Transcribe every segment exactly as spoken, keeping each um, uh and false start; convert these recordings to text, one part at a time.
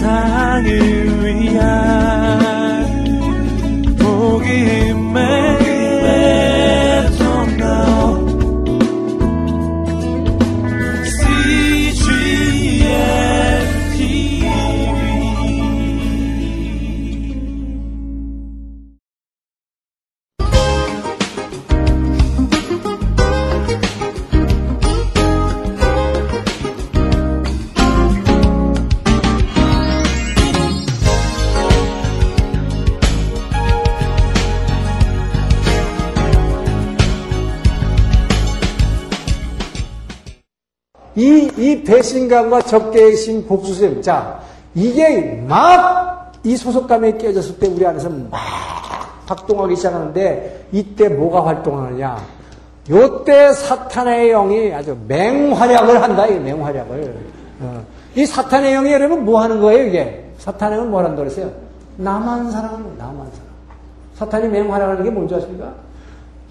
세상을 위한 복음의 이, 이 배신감과 적개심, 복수심. 자, 이게 막 이 소속감에 깨어졌을 때 우리 안에서 막 활동하기 시작하는데, 이때 뭐가 활동하느냐. 요때 사탄의 영이 아주 맹활약을 한다, 이 맹활약을. 어. 이 사탄의 영이 여러분 뭐 하는 거예요, 이게? 사탄의 영은 뭘 한다고 그랬어요? 나만 사랑하는, 나만 사랑. 사탄이 맹활약을 하는 게 뭔지 아십니까?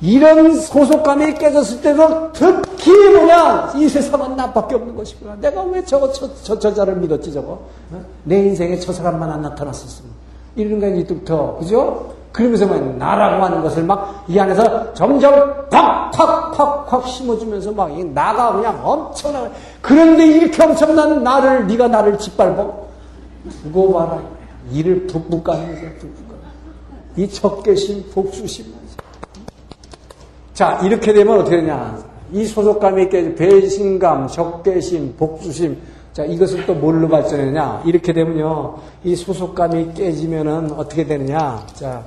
이런 소속감이 깨졌을 때는 특히 뭐냐, 이 세상은 나밖에 없는 것이구나. 내가 왜 저거 저, 저, 저자를 믿었지 저거? 어? 내 인생에 저 사람만 안 나타났었으면 이런 거는 이때부터 그죠? 그러면서 뭐 나라고 하는 것을 막 이 안에서 점점 팍팍팍팍 심어주면서 막 이 나가 그냥 엄청나게. 그런데 이렇게 엄청난 나를 네가 나를 짓밟아 두고 봐라. 이를 북북 가면서 북북 가면서 이 적개심 복수심. 자, 이렇게 되면 어떻게 되냐. 이 소속감이 깨져 배신감, 적개심, 복수심. 자, 이것을 또 뭘로 발전하냐. 이렇게 되면요. 이 소속감이 깨지면은 어떻게 되느냐. 자,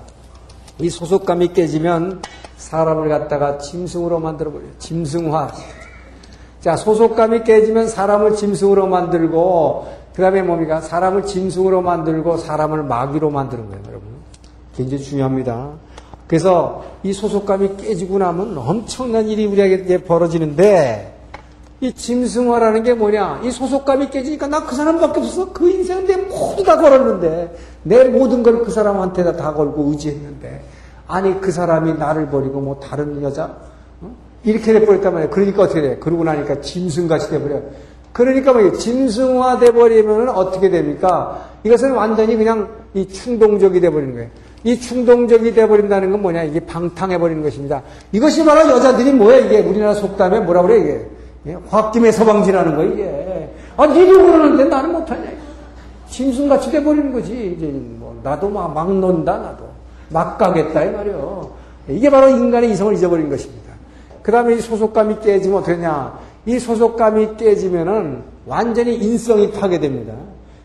이 소속감이 깨지면 사람을 갖다가 짐승으로 만들어버려요. 짐승화. 자, 소속감이 깨지면 사람을 짐승으로 만들고, 그 다음에 뭡니까? 사람을 짐승으로 만들고, 사람을 마귀로 만드는 거예요, 여러분. 굉장히 중요합니다. 그래서 이 소속감이 깨지고 나면 엄청난 일이 우리에게 벌어지는데, 이 짐승화라는 게 뭐냐. 이 소속감이 깨지니까 나 그 사람밖에 없어. 그 인생은 내 모두 다 걸었는데, 내 모든 걸 그 사람한테 다 걸고 의지했는데, 아니 그 사람이 나를 버리고 뭐 다른 여자 이렇게 돼버렸단 말이야. 그러니까 어떻게 돼. 그러고 나니까 짐승같이 돼버려. 그러니까 뭐 짐승화 돼버리면 어떻게 됩니까. 이것은 완전히 그냥 이 충동적이 돼버리는 거예요. 이 충동적이 돼버린다는 건 뭐냐, 이게 방탕해버리는 것입니다. 이것이 바로 여자들이 뭐야, 이게 우리나라 속담에 뭐라 그래, 이게. 예? 홧김에 서방지라는 거야, 이게. 아, 니도 모르는데 나는 못하냐. 짐승같이 돼버리는 거지. 이제 뭐, 나도 막, 막 논다, 나도. 막 가겠다, 이 말이요. 이게 바로 인간의 이성을 잊어버린 것입니다. 그 다음에 이 소속감이 깨지면 어떻게 되냐. 이 소속감이 깨지면은 완전히 인성이 파괴됩니다.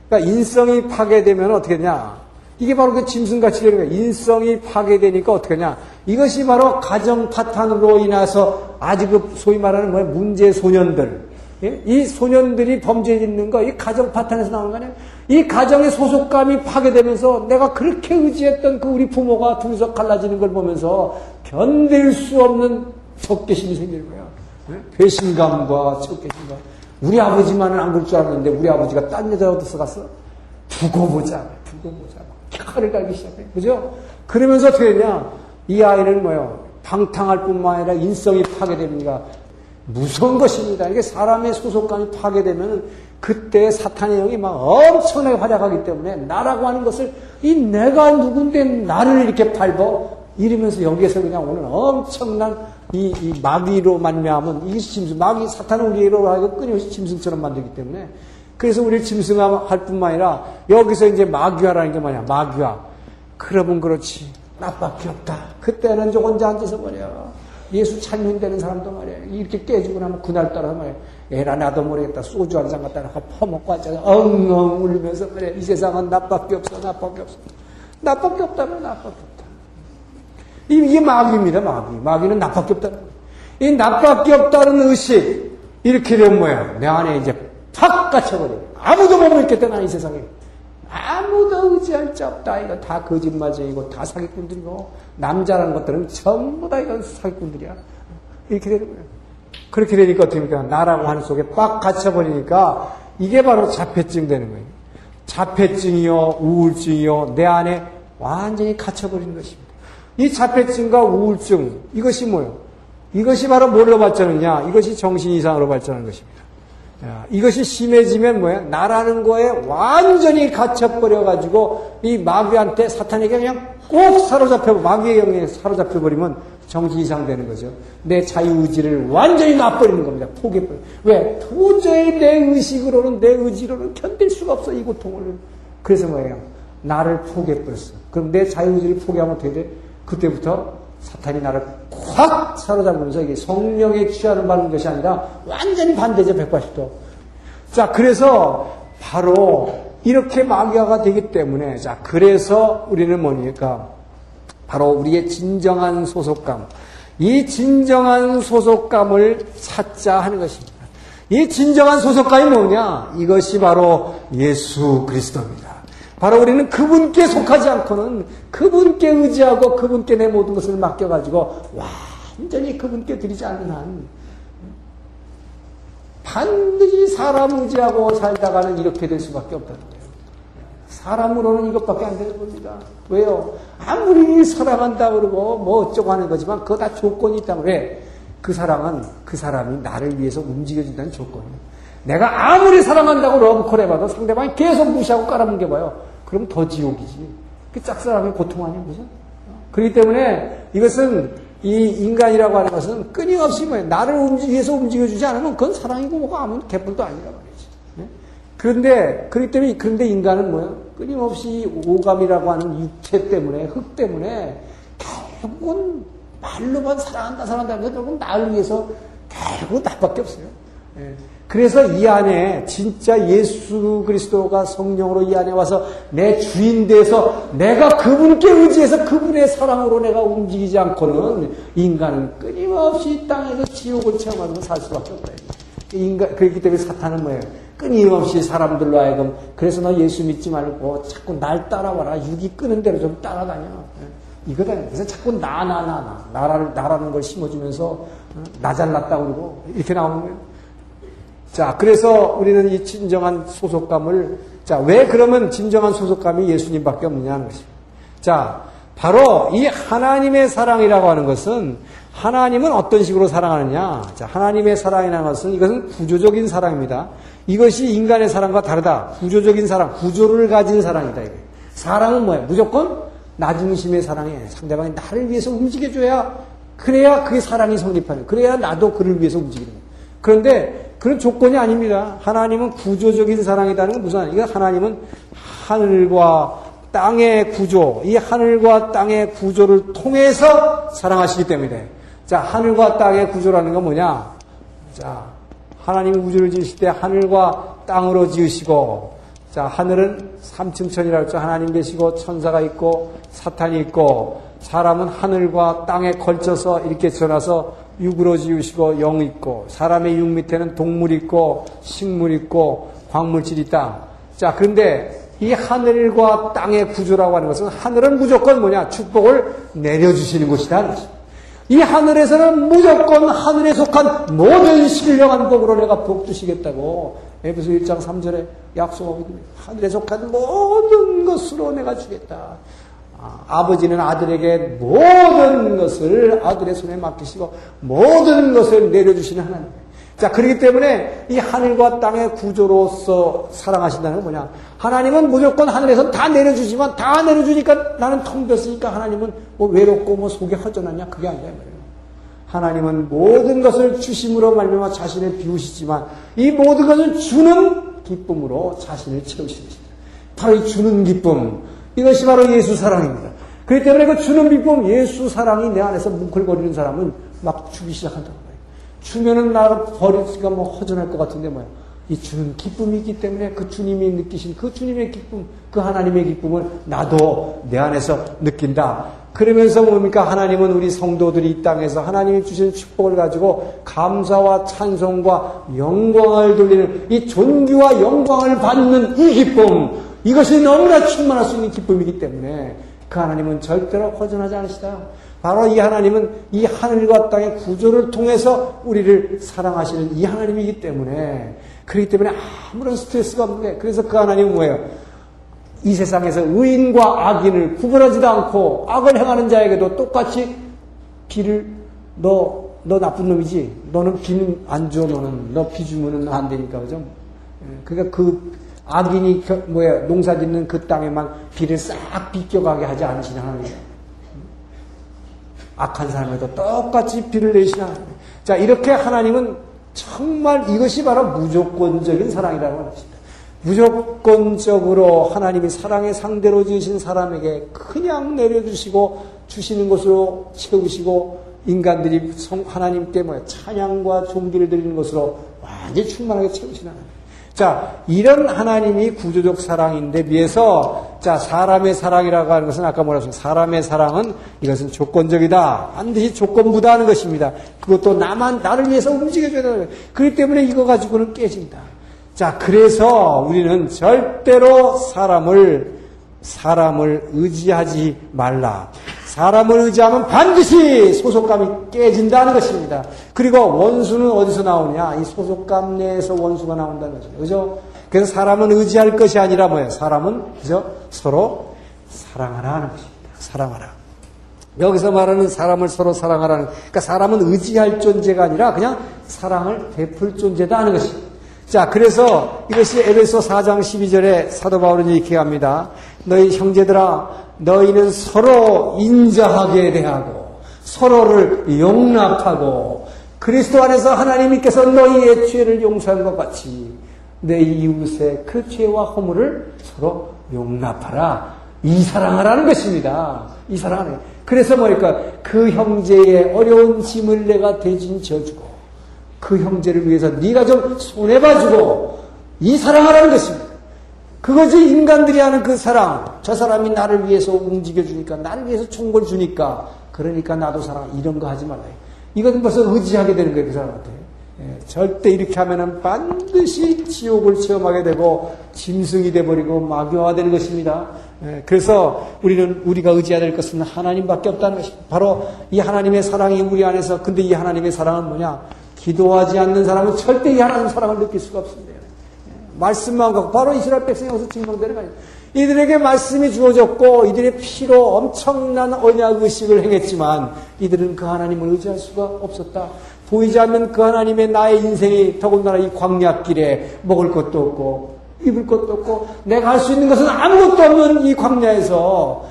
그러니까 인성이 파괴되면 어떻게 되냐. 이게 바로 그 짐승같이 되는 거예요. 인성이 파괴되니까 어떻게 하냐. 이것이 바로 가정 파탄으로 인해서 아주 그 소위 말하는 뭐예요? 문제 소년들. 예? 이 소년들이 범죄 짓는 거, 이 가정 파탄에서 나오는 거 아니에요? 이 가정의 소속감이 파괴되면서 내가 그렇게 의지했던 그 우리 부모가 둘이서 갈라지는 걸 보면서 견딜 수 없는 적개심이 생기는 거예요. 예? 배신감과 적개심과. 우리 아버지만은 안 그럴 줄 알았는데 우리 아버지가 딴 여자 어디서 갔어? 두고 보자. 두고 보자. 칼을 갈기 시작해. 그죠? 그러면서 어떻게 되냐? 이 아이는 뭐요? 방탕할 뿐만 아니라 인성이 파괴됩니다. 무서운 것입니다. 이게 사람의 소속감이 파괴되면 그때 사탄의 영이 막 엄청나게 활약하기 때문에 나라고 하는 것을 이 내가 누군데 나를 이렇게 밟어? 이러면서 여기에서 그냥 오는 엄청난 이, 이 마귀로 만나면 이게 짐승, 마귀, 사탄은 우리로 하여금 끊임없이 짐승처럼 만들기 때문에 그래서 우리 짐승화할 뿐만 아니라 여기서 이제 마귀화라는 게 뭐냐. 마귀화. 그러면 그렇지. 나밖에 없다. 그때는 저 혼자 앉아서 말이야. 예수 찬양되는 사람도 말이야. 이렇게 깨지고 나면 그날따라 말이야. 에라 나도 모르겠다. 소주 한 잔 갖다 놓고 퍼먹고 앉아서 엉엉 울면서 말이야. 이 세상은 나밖에 없어. 나밖에 없어. 나밖에 없다면 나밖에 없다. 이게 마귀입니다. 마귀. 마귀는 나밖에 없다는 거야. 이 나밖에 없다는 의식. 이렇게 된 모양. 내 안에 이제 확 갇혀버려. 아무도 못 믿겠다, 나는 이 세상에. 아무도 의지할 자 없다. 이거 다 거짓말쟁이고, 다 사기꾼들이고, 남자라는 것들은 전부 다 이건 사기꾼들이야. 이렇게 되는 거예요. 그렇게 되니까 어떻게 됩니까? 나라고 하는 속에 빡 갇혀버리니까 이게 바로 자폐증 되는 거예요. 자폐증이요, 우울증이요, 내 안에 완전히 갇혀버리는 것입니다. 이 자폐증과 우울증, 이것이 뭐예요? 이것이 바로 뭘로 발전하느냐? 이것이 정신 이상으로 발전하는 것입니다. 이것이 심해지면 뭐야? 나라는 거에 완전히 갇혀버려가지고 이 마귀한테 사탄에게 그냥 꼭 사로잡혀, 마귀의 영에 사로잡혀버리면 정신 이상 되는 거죠. 내 자유의지를 완전히 놔버리는 겁니다. 포기해버려요. 왜? 도저히 내 의식으로는, 내 의지로는 견딜 수가 없어, 이 고통을. 그래서 뭐예요? 나를 포기해버렸어. 그럼 내 자유의지를 포기하면 어떻게 돼? 그때부터 사탄이 나를 확 사로잡으면서 이게 성령에 취하는 받는 것이 아니라 완전히 반대죠, 백팔십 도. 자, 그래서 바로 이렇게 마귀아가 되기 때문에, 자, 그래서 우리는 뭐니까? 바로 우리의 진정한 소속감. 이 진정한 소속감을 찾자 하는 것입니다. 이 진정한 소속감이 뭐냐? 이것이 바로 예수 그리스도입니다. 바로 우리는 그분께 속하지 않고는, 그분께 의지하고 그분께 내 모든 것을 맡겨가지고 완전히 그분께 드리지 않는 한 반드시 사람 의지하고 살다가는 이렇게 될 수밖에 없다는 거예요. 사람으로는 이것밖에 안 되는 겁니다. 왜요? 아무리 사랑한다고 그러고 뭐 어쩌고 하는 거지만 그거 다 조건이 있다고. 왜? 그 사랑은 그 사람이 나를 위해서 움직여준다는 조건이에요. 내가 아무리 사랑한다고 러브콜 해봐도 상대방이 계속 무시하고 깔아뭉개봐요. 그럼 더 지옥이지. 그 짝사랑의 고통 아니에요, 그죠? 그렇기 때문에 이것은, 이 인간이라고 하는 것은 끊임없이 뭐예요? 나를 위해서 움직여주지 않으면 그건 사랑이고 뭐가 아무튼 개뿔도 아니라고 말이지. 네? 그런데, 그렇기 때문에, 그런데 인간은 뭐예요? 끊임없이 오감이라고 하는 육체 때문에, 흙 때문에 결국은 말로만 사랑한다, 사랑한다 하면서 결국은 나를 위해서 결국 나밖에 없어요. 네. 그래서 이 안에 진짜 예수 그리스도가 성령으로 이 안에 와서 내 주인 돼서 내가 그분께 의지해서 그분의 사랑으로 내가 움직이지 않고는 인간은 끊임없이 땅에서 지옥을 체험하면서 살 수밖에 없다. 인간, 그렇기 때문에 사탄은 뭐예요? 끊임없이 사람들로 하여금, 그래서 너 예수 믿지 말고 자꾸 날 따라와라. 육이 끄는 대로 좀 따라다녀. 이거다. 그래서 자꾸 나, 나, 나, 나. 나라를, 나라는 걸 심어주면서 나 잘났다 그러고 이렇게 나오는 거예요. 자, 그래서 우리는 이 진정한 소속감을, 자, 왜 그러면 진정한 소속감이 예수님밖에 없느냐 하는 것입니다. 자, 바로 이 하나님의 사랑이라고 하는 것은, 하나님은 어떤 식으로 사랑하느냐. 자, 하나님의 사랑이라는 것은, 이것은 구조적인 사랑입니다. 이것이 인간의 사랑과 다르다. 구조적인 사랑, 구조를 가진 사랑이다. 이게. 사랑은 뭐예요? 무조건 나 중심의 사랑이에요. 상대방이 나를 위해서 움직여줘야, 그래야 그게 사랑이 성립하는, 그래야 나도 그를 위해서 움직이는 거예요. 그런데 그런 조건이 아닙니다. 하나님은 구조적인 사랑이라는 건 무슨, 이거 하나님은 하늘과 땅의 구조, 이 하늘과 땅의 구조를 통해서 사랑하시기 때문에. 자, 하늘과 땅의 구조라는 건 뭐냐? 자, 하나님이 우주를 지으실 때 하늘과 땅으로 지으시고, 자, 하늘은 삼층천이라고 했죠. 하나님 계시고 천사가 있고 사탄이 있고, 사람은 하늘과 땅에 걸쳐서 이렇게 전화서 육으로 지으시고 영 있고, 사람의 육 밑에는 동물 있고 식물 있고 광물질이 있다. 자, 그런데 이 하늘과 땅의 구조라고 하는 것은, 하늘은 무조건 뭐냐? 축복을 내려주시는 곳이다. 이 하늘에서는 무조건 하늘에 속한 모든 신령한 복으로 내가 복 주시겠다고 에베소 일 장 삼 절에 약속하고 있습니다. 하늘에 속한 모든 것으로 내가 주겠다. 아, 아버지는 아들에게 모든 것을 아들의 손에 맡기시고 모든 것을 내려주시는 하나님. 자, 그렇기 때문에 이 하늘과 땅의 구조로서 사랑하신다는 건 뭐냐? 하나님은 무조건 하늘에서 다 내려주지만, 다 내려주니까 나는 텅 비었으니까 하나님은 뭐 외롭고 뭐 속이 허전하냐? 그게 아니라 말이에요. 하나님은 모든 것을 주심으로 말미암아 자신을 비우시지만, 이 모든 것을 주는 기쁨으로 자신을 채우시는 것입니다. 바로 이 주는 기쁨, 이것이 바로 예수 사랑입니다. 그렇기 때문에 그 주는 기쁨, 예수 사랑이 내 안에서 뭉클거리는 사람은 막 주기 시작한다고 말이에요. 주면은 나를 버렸으니까 뭐 허전할 것 같은데 뭐야. 이 주는 기쁨이 있기 때문에 그 주님이 느끼신 그 주님의 기쁨, 그 하나님의 기쁨을 나도 내 안에서 느낀다. 그러면서 뭡니까? 하나님은 우리 성도들이 이 땅에서 하나님이 주신 축복을 가지고 감사와 찬송과 영광을 돌리는 이 존귀와 영광을 받는 이 기쁨, 이것이 너무나 충만할 수 있는 기쁨이기 때문에 그 하나님은 절대로 허전하지 않으시다. 바로 이 하나님은 이 하늘과 땅의 구조를 통해서 우리를 사랑하시는 이 하나님이기 때문에, 그렇기 때문에 아무런 스트레스가 없는데, 그래서 그 하나님은 뭐예요? 이 세상에서 의인과 악인을 구분하지도 않고 악을 행하는 자에게도 똑같이 비를, 너 너 나쁜 놈이지? 너는 빈 안 줘, 너는. 너 비 주면은 안 되니까, 그죠? 그러니까 그 악인이, 뭐야, 농사 짓는 그 땅에만 비를 싹 비껴가게 하지 않으시나 하는 거예요. 악한 사람에도 똑같이 비를 내시나 하는 거예요. 자, 이렇게 하나님은 정말 이것이 바로 무조건적인 사랑이라고 하는 것입니다. 무조건적으로 하나님이 사랑의 상대로 지으신 사람에게 그냥 내려주시고 주시는 것으로 채우시고 인간들이 성, 하나님께 뭐야 찬양과 존귀를 드리는 것으로 완전히 충만하게 채우시는 하나님. 자, 이런 하나님이 구조적 사랑인데 비해서 자 사람의 사랑이라고 하는 것은 아까 뭐라 했습니까? 사람의 사랑은 이것은 조건적이다. 반드시 조건부다하는 것입니다. 그것도 나만 나를 위해서 움직여줘야 된다. 그렇기 때문에 이거 가지고는 깨진다. 자, 그래서 우리는 절대로 사람을 사람을 의지하지 말라. 사람을 의지하면 반드시 소속감이 깨진다는 것입니다. 그리고 원수는 어디서 나오냐? 이 소속감 내에서 원수가 나온다는 거죠. 그죠? 그래서 사람은 의지할 것이 아니라 뭐예요? 사람은 그죠? 서로 사랑하라 하는 것입니다. 사랑하라. 여기서 말하는 사람을 서로 사랑하라는 그러니까 사람은 의지할 존재가 아니라 그냥 사랑을 베풀 존재다 하는 것입니다. 자, 그래서 이것이 에베소 사 장 십이 절에 사도 바울은 이렇게 합니다. 너희 형제들아, 너희는 서로 인자하게 대하고 서로를 용납하고 그리스도 안에서 하나님께서 너희의 죄를 용서한 것 같이 내 이웃의 그 죄와 허물을 서로 용납하라. 이 사랑하라는 것입니다. 이 사랑하는. 그래서 뭐랄까? 그 형제의 어려운 짐을 내가 대신 져주고 그 형제를 위해서 네가 좀 손해봐주고 이 사랑하라는 것입니다. 그거지 인간들이 하는 그 사랑. 저 사람이 나를 위해서 움직여주니까 나를 위해서 총걸 주니까 그러니까 나도 사랑 이런 거 하지 말라. 이것은 벌써 의지하게 되는 거예요. 그 사람한테. 예, 절대 이렇게 하면은 반드시 지옥을 체험하게 되고 짐승이 돼버리고 마귀화되는 것입니다. 예, 그래서 우리는 우리가 의지해야 될 것은 하나님밖에 없다는 것입니다. 바로 이 하나님의 사랑이 우리 안에서 근데 이 하나님의 사랑은 뭐냐? 기도하지 않는 사람은 절대 이 하나님 사랑을 느낄 수가 없습니다. 말씀만 갖고 바로 이스라엘 백성이 여기서 증명되는 거 아니에요. 이들에게 말씀이 주어졌고 이들의 피로 엄청난 언약의식을 행했지만 이들은 그 하나님을 의지할 수가 없었다. 보이지 않는 그 하나님의 나의 인생이 더군다나 이 광야길에 먹을 것도 없고 입을 것도 없고 내가 할 수 있는 것은 아무것도 없는 이 광야에서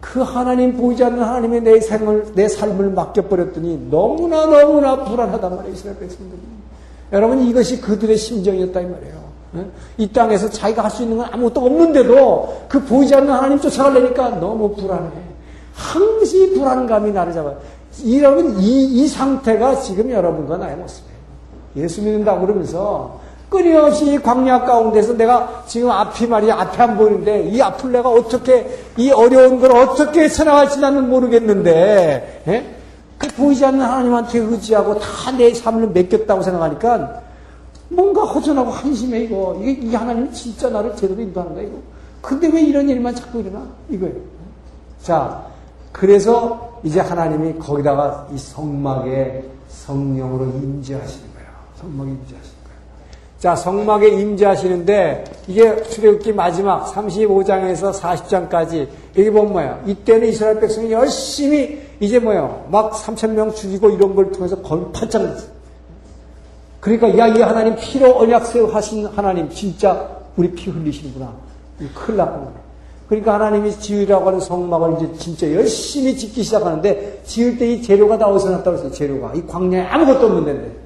그 하나님 보이지 않는 하나님의 내 생을, 내 삶을 맡겨버렸더니 너무나 너무나 불안하단 말이에요, 이스라엘 백성들이. 여러분, 이것이 그들의 심정이었다, 이 말이에요. 이 땅에서 자기가 할 수 있는 건 아무것도 없는데도 그 보이지 않는 하나님 쫓아가려니까 너무 불안해. 항시 불안감이 나를 잡아요. 여러분, 이, 이 상태가 지금 여러분과 나의 모습이에요. 예수 믿는다고 그러면서 끊임없이 광야 가운데서 내가 지금 앞이 말이야 앞이 안 보이는데 이 앞을 내가 어떻게 이 어려운 걸 어떻게 헤쳐나갈지 나는 모르겠는데 예? 그 보이지 않는 하나님한테 의지하고 다 내 삶을 맡겼다고 생각하니까 뭔가 허전하고 한심해 이거 이게 이 하나님이 진짜 나를 제대로 인도하는가 이거 근데 왜 이런 일만 자꾸 일어나 이거예요. 자, 그래서 이제 하나님이 거기다가 이 성막에 성령으로 임재하시는 거예요. 성막에 임재하시는. 자, 성막에 임재하시는데 이게 출애굽기 마지막 삼십오 장에서 사십 장까지 여기 보면 뭐야? 이때는 이스라엘 백성이 열심히 이제 뭐야? 막 삼천 명 죽이고 이런 걸 통해서 걸판장 났어. 그러니까 야, 이 하나님 피로 언약 세우신 하나님 진짜 우리 피 흘리시는구나. 큰일 났구나. 그러니까 하나님이 지으라고 하는 성막을 이제 진짜 열심히 짓기 시작하는데 지을 때 이 재료가 다 어디서 났다고 했어요? 재료가 이 광야에 아무것도 없는 데인데.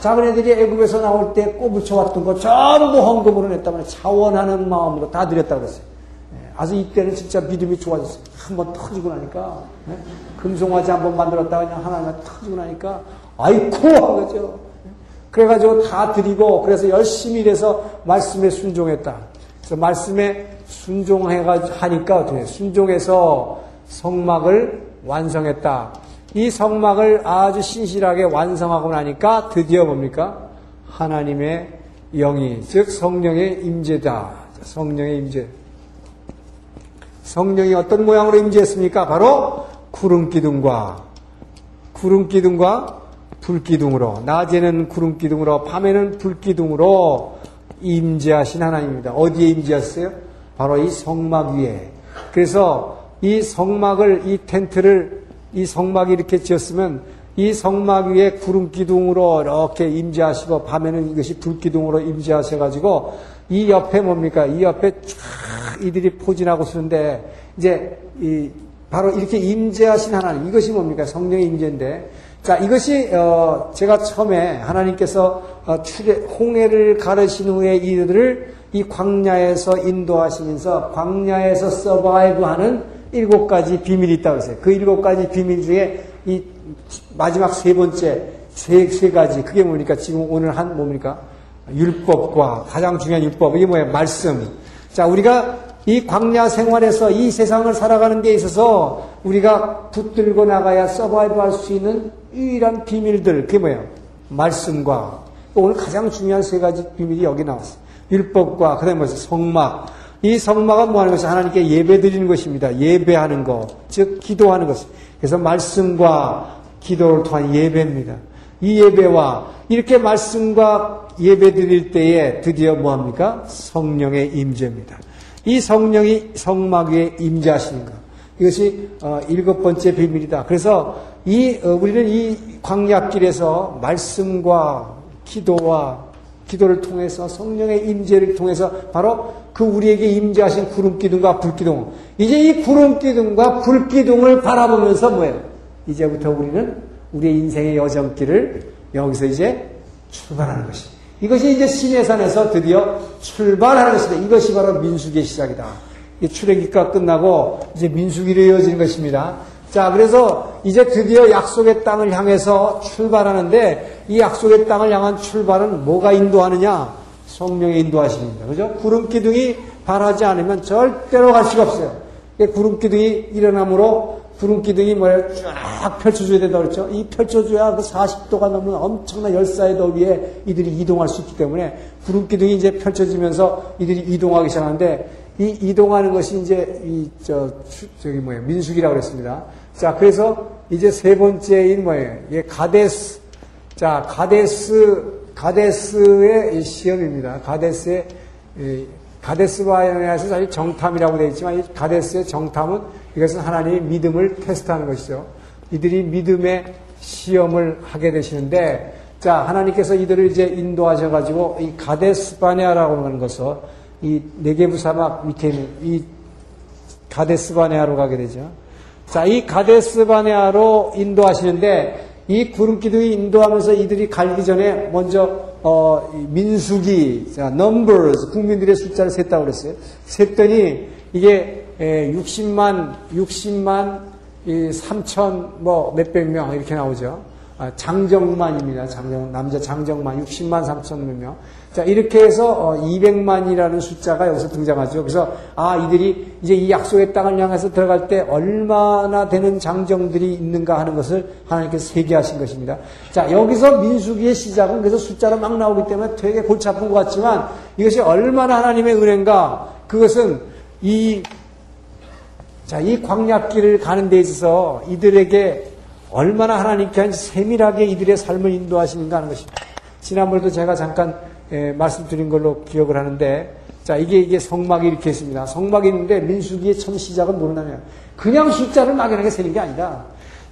자기네들이 애굽에서 나올 때 꼬부쳐왔던 거 전부 헌금으로 냈단 말이에요. 자원하는 마음으로 다 드렸다고 그랬어요. 아주 이때는 진짜 믿음이 좋아졌어요. 한번 터지고 나니까 금송아지 한번 만들었다가 그냥 하나하나 터지고 나니까 아이쿠 하는 거죠. 그래가지고 다 드리고 그래서 열심히 일해서 말씀에 순종했다. 그래서 말씀에 순종해가지고 하니까 어떻게 순종해서 성막을 완성했다. 이 성막을 아주 신실하게 완성하고 나니까 드디어 뭡니까? 하나님의 영이, 즉 성령의 임재다. 성령의 임재. 성령이 어떤 모양으로 임재했습니까? 바로 구름기둥과 구름기둥과 불기둥으로, 낮에는 구름기둥으로, 밤에는 불기둥으로 임재하신 하나님입니다. 어디에 임재하셨어요? 바로 이 성막 위에. 그래서 이 성막을, 이 텐트를 이 성막이 이렇게 지었으면 이 성막 위에 구름 기둥으로 이렇게 임재하시고 밤에는 이것이 불 기둥으로 임재하셔가지고 이 옆에 뭡니까? 이 옆에 쫙 이들이 포진하고 쓰는데 이제 이 바로 이렇게 임재하신 하나님, 이것이 뭡니까? 성령의 임재인데. 자, 이것이 어 제가 처음에 하나님께서 어 출애, 홍해를 가르신 후에 이들을 이 광야에서 인도하시면서 광야에서 서바이브하는 일곱 가지 비밀이 있다고 했어요. 그 일곱 가지 비밀 중에 이 마지막 세 번째 세, 세 가지, 그게 뭡니까? 지금 오늘 한 뭡니까? 율법과 가장 중요한 율법, 이게 뭐예요? 말씀. 자, 우리가 이 광야 생활에서 이 세상을 살아가는 데 있어서 우리가 붙들고 나가야 서바이브할 수 있는 유일한 비밀들, 그게 뭐예요? 말씀과, 오늘 가장 중요한 세 가지 비밀이 여기 나왔어요. 율법과, 그 다음에 성막. 이 성막은 뭐 하는 것이? 하나님께 예배 드리는 것입니다. 예배하는 것, 즉 기도하는 것. 그래서 말씀과 기도를 통한 예배입니다. 이 예배와, 이렇게 말씀과 예배 드릴 때에 드디어 뭐합니까? 성령의 임재입니다. 이 성령이 성막 위에 임재하시는 것, 이것이 어, 일곱 번째 비밀이다. 그래서 이 어, 우리는 이 광야길에서 말씀과 기도와 기도를 통해서 성령의 임재를 통해서 바로 그 우리에게 임재하신 구름 기둥과 불 기둥, 이제 이 구름 기둥과 불 기둥을 바라보면서 뭐예요? 이제부터 우리는 우리의 인생의 여정길을 여기서 이제 출발하는 것입니다. 이것이 이제 시내산에서 드디어 출발하는 것입니다. 이것이 바로 민수기의 시작이다. 출애굽기가 끝나고 이제 민수기로 이어지는 것입니다. 자, 그래서 이제 드디어 약속의 땅을 향해서 출발하는데, 이 약속의 땅을 향한 출발은 뭐가 인도하느냐? 성령의 인도하심입니다. 그죠? 구름 기둥이 바라지 않으면 절대로 갈 수가 없어요. 구름 기둥이 일어남으로 구름 기둥이 뭐예요? 쫙 펼쳐줘야 된다 그랬죠? 이 펼쳐줘야 그 사십 도가 넘는 엄청난 열사의 더위에 이들이 이동할 수 있기 때문에 구름 기둥이 이제 펼쳐지면서 이들이 이동하기 시작하는데, 이 이동하는 것이 이제 이 저 저기 뭐예요? 민수기라고 그랬습니다. 자, 그래서 이제 세 번째인 뭐예요? 예, 가데스. 자, 가데스 가데스의 시험입니다. 가데스의 예, 가데스 바야에서 사실 정탐이라고 되어 있지만, 이 가데스의 정탐은 이것은 하나님의 믿음을 테스트하는 것이죠. 이들이 믿음의 시험을 하게 되시는데, 자, 하나님께서 이들을 이제 인도하셔가지고 이 가데스 바네아라고 하는 것을 이 네게브 사막 밑에 있는 이 가데스 바네아로 가게 되죠. 자, 이 가데스 바네아로 인도하시는데, 이 구름 기둥이 인도하면서 이들이 갈기 전에 먼저 어, 민수기, 자, numbers, 국민들의 숫자를 셌다고 그랬어요. 셌더니, 이게, 에, 육십만, 육십만, 삼천, 뭐, 몇백 명, 이렇게 나오죠. 아, 장정만입니다. 장정, 남자 장정만, 육십만 삼천 몇 명. 자, 이렇게 해서, 어, 이백만이라는 숫자가 여기서 등장하죠. 그래서, 아, 이들이 이제 이 약속의 땅을 향해서 들어갈 때 얼마나 되는 장정들이 있는가 하는 것을 하나님께서 세계하신 것입니다. 자, 여기서 민수기의 시작은 그래서 숫자로 막 나오기 때문에 되게 골치 아픈 것 같지만, 이것이 얼마나 하나님의 은혜인가, 그것은 이, 자, 이 광야길을 가는 데 있어서 이들에게 얼마나 하나님께 세밀하게 이들의 삶을 인도하시는가 하는 것입니다. 지난번에도 제가 잠깐 에, 말씀드린 걸로 기억을 하는데, 자, 이게 이게 성막이 이렇게 있습니다. 성막이 있는데 민수기의 첫 시작은 뭐냐면 그냥 숫자를 막연하게 세는 게 아니다.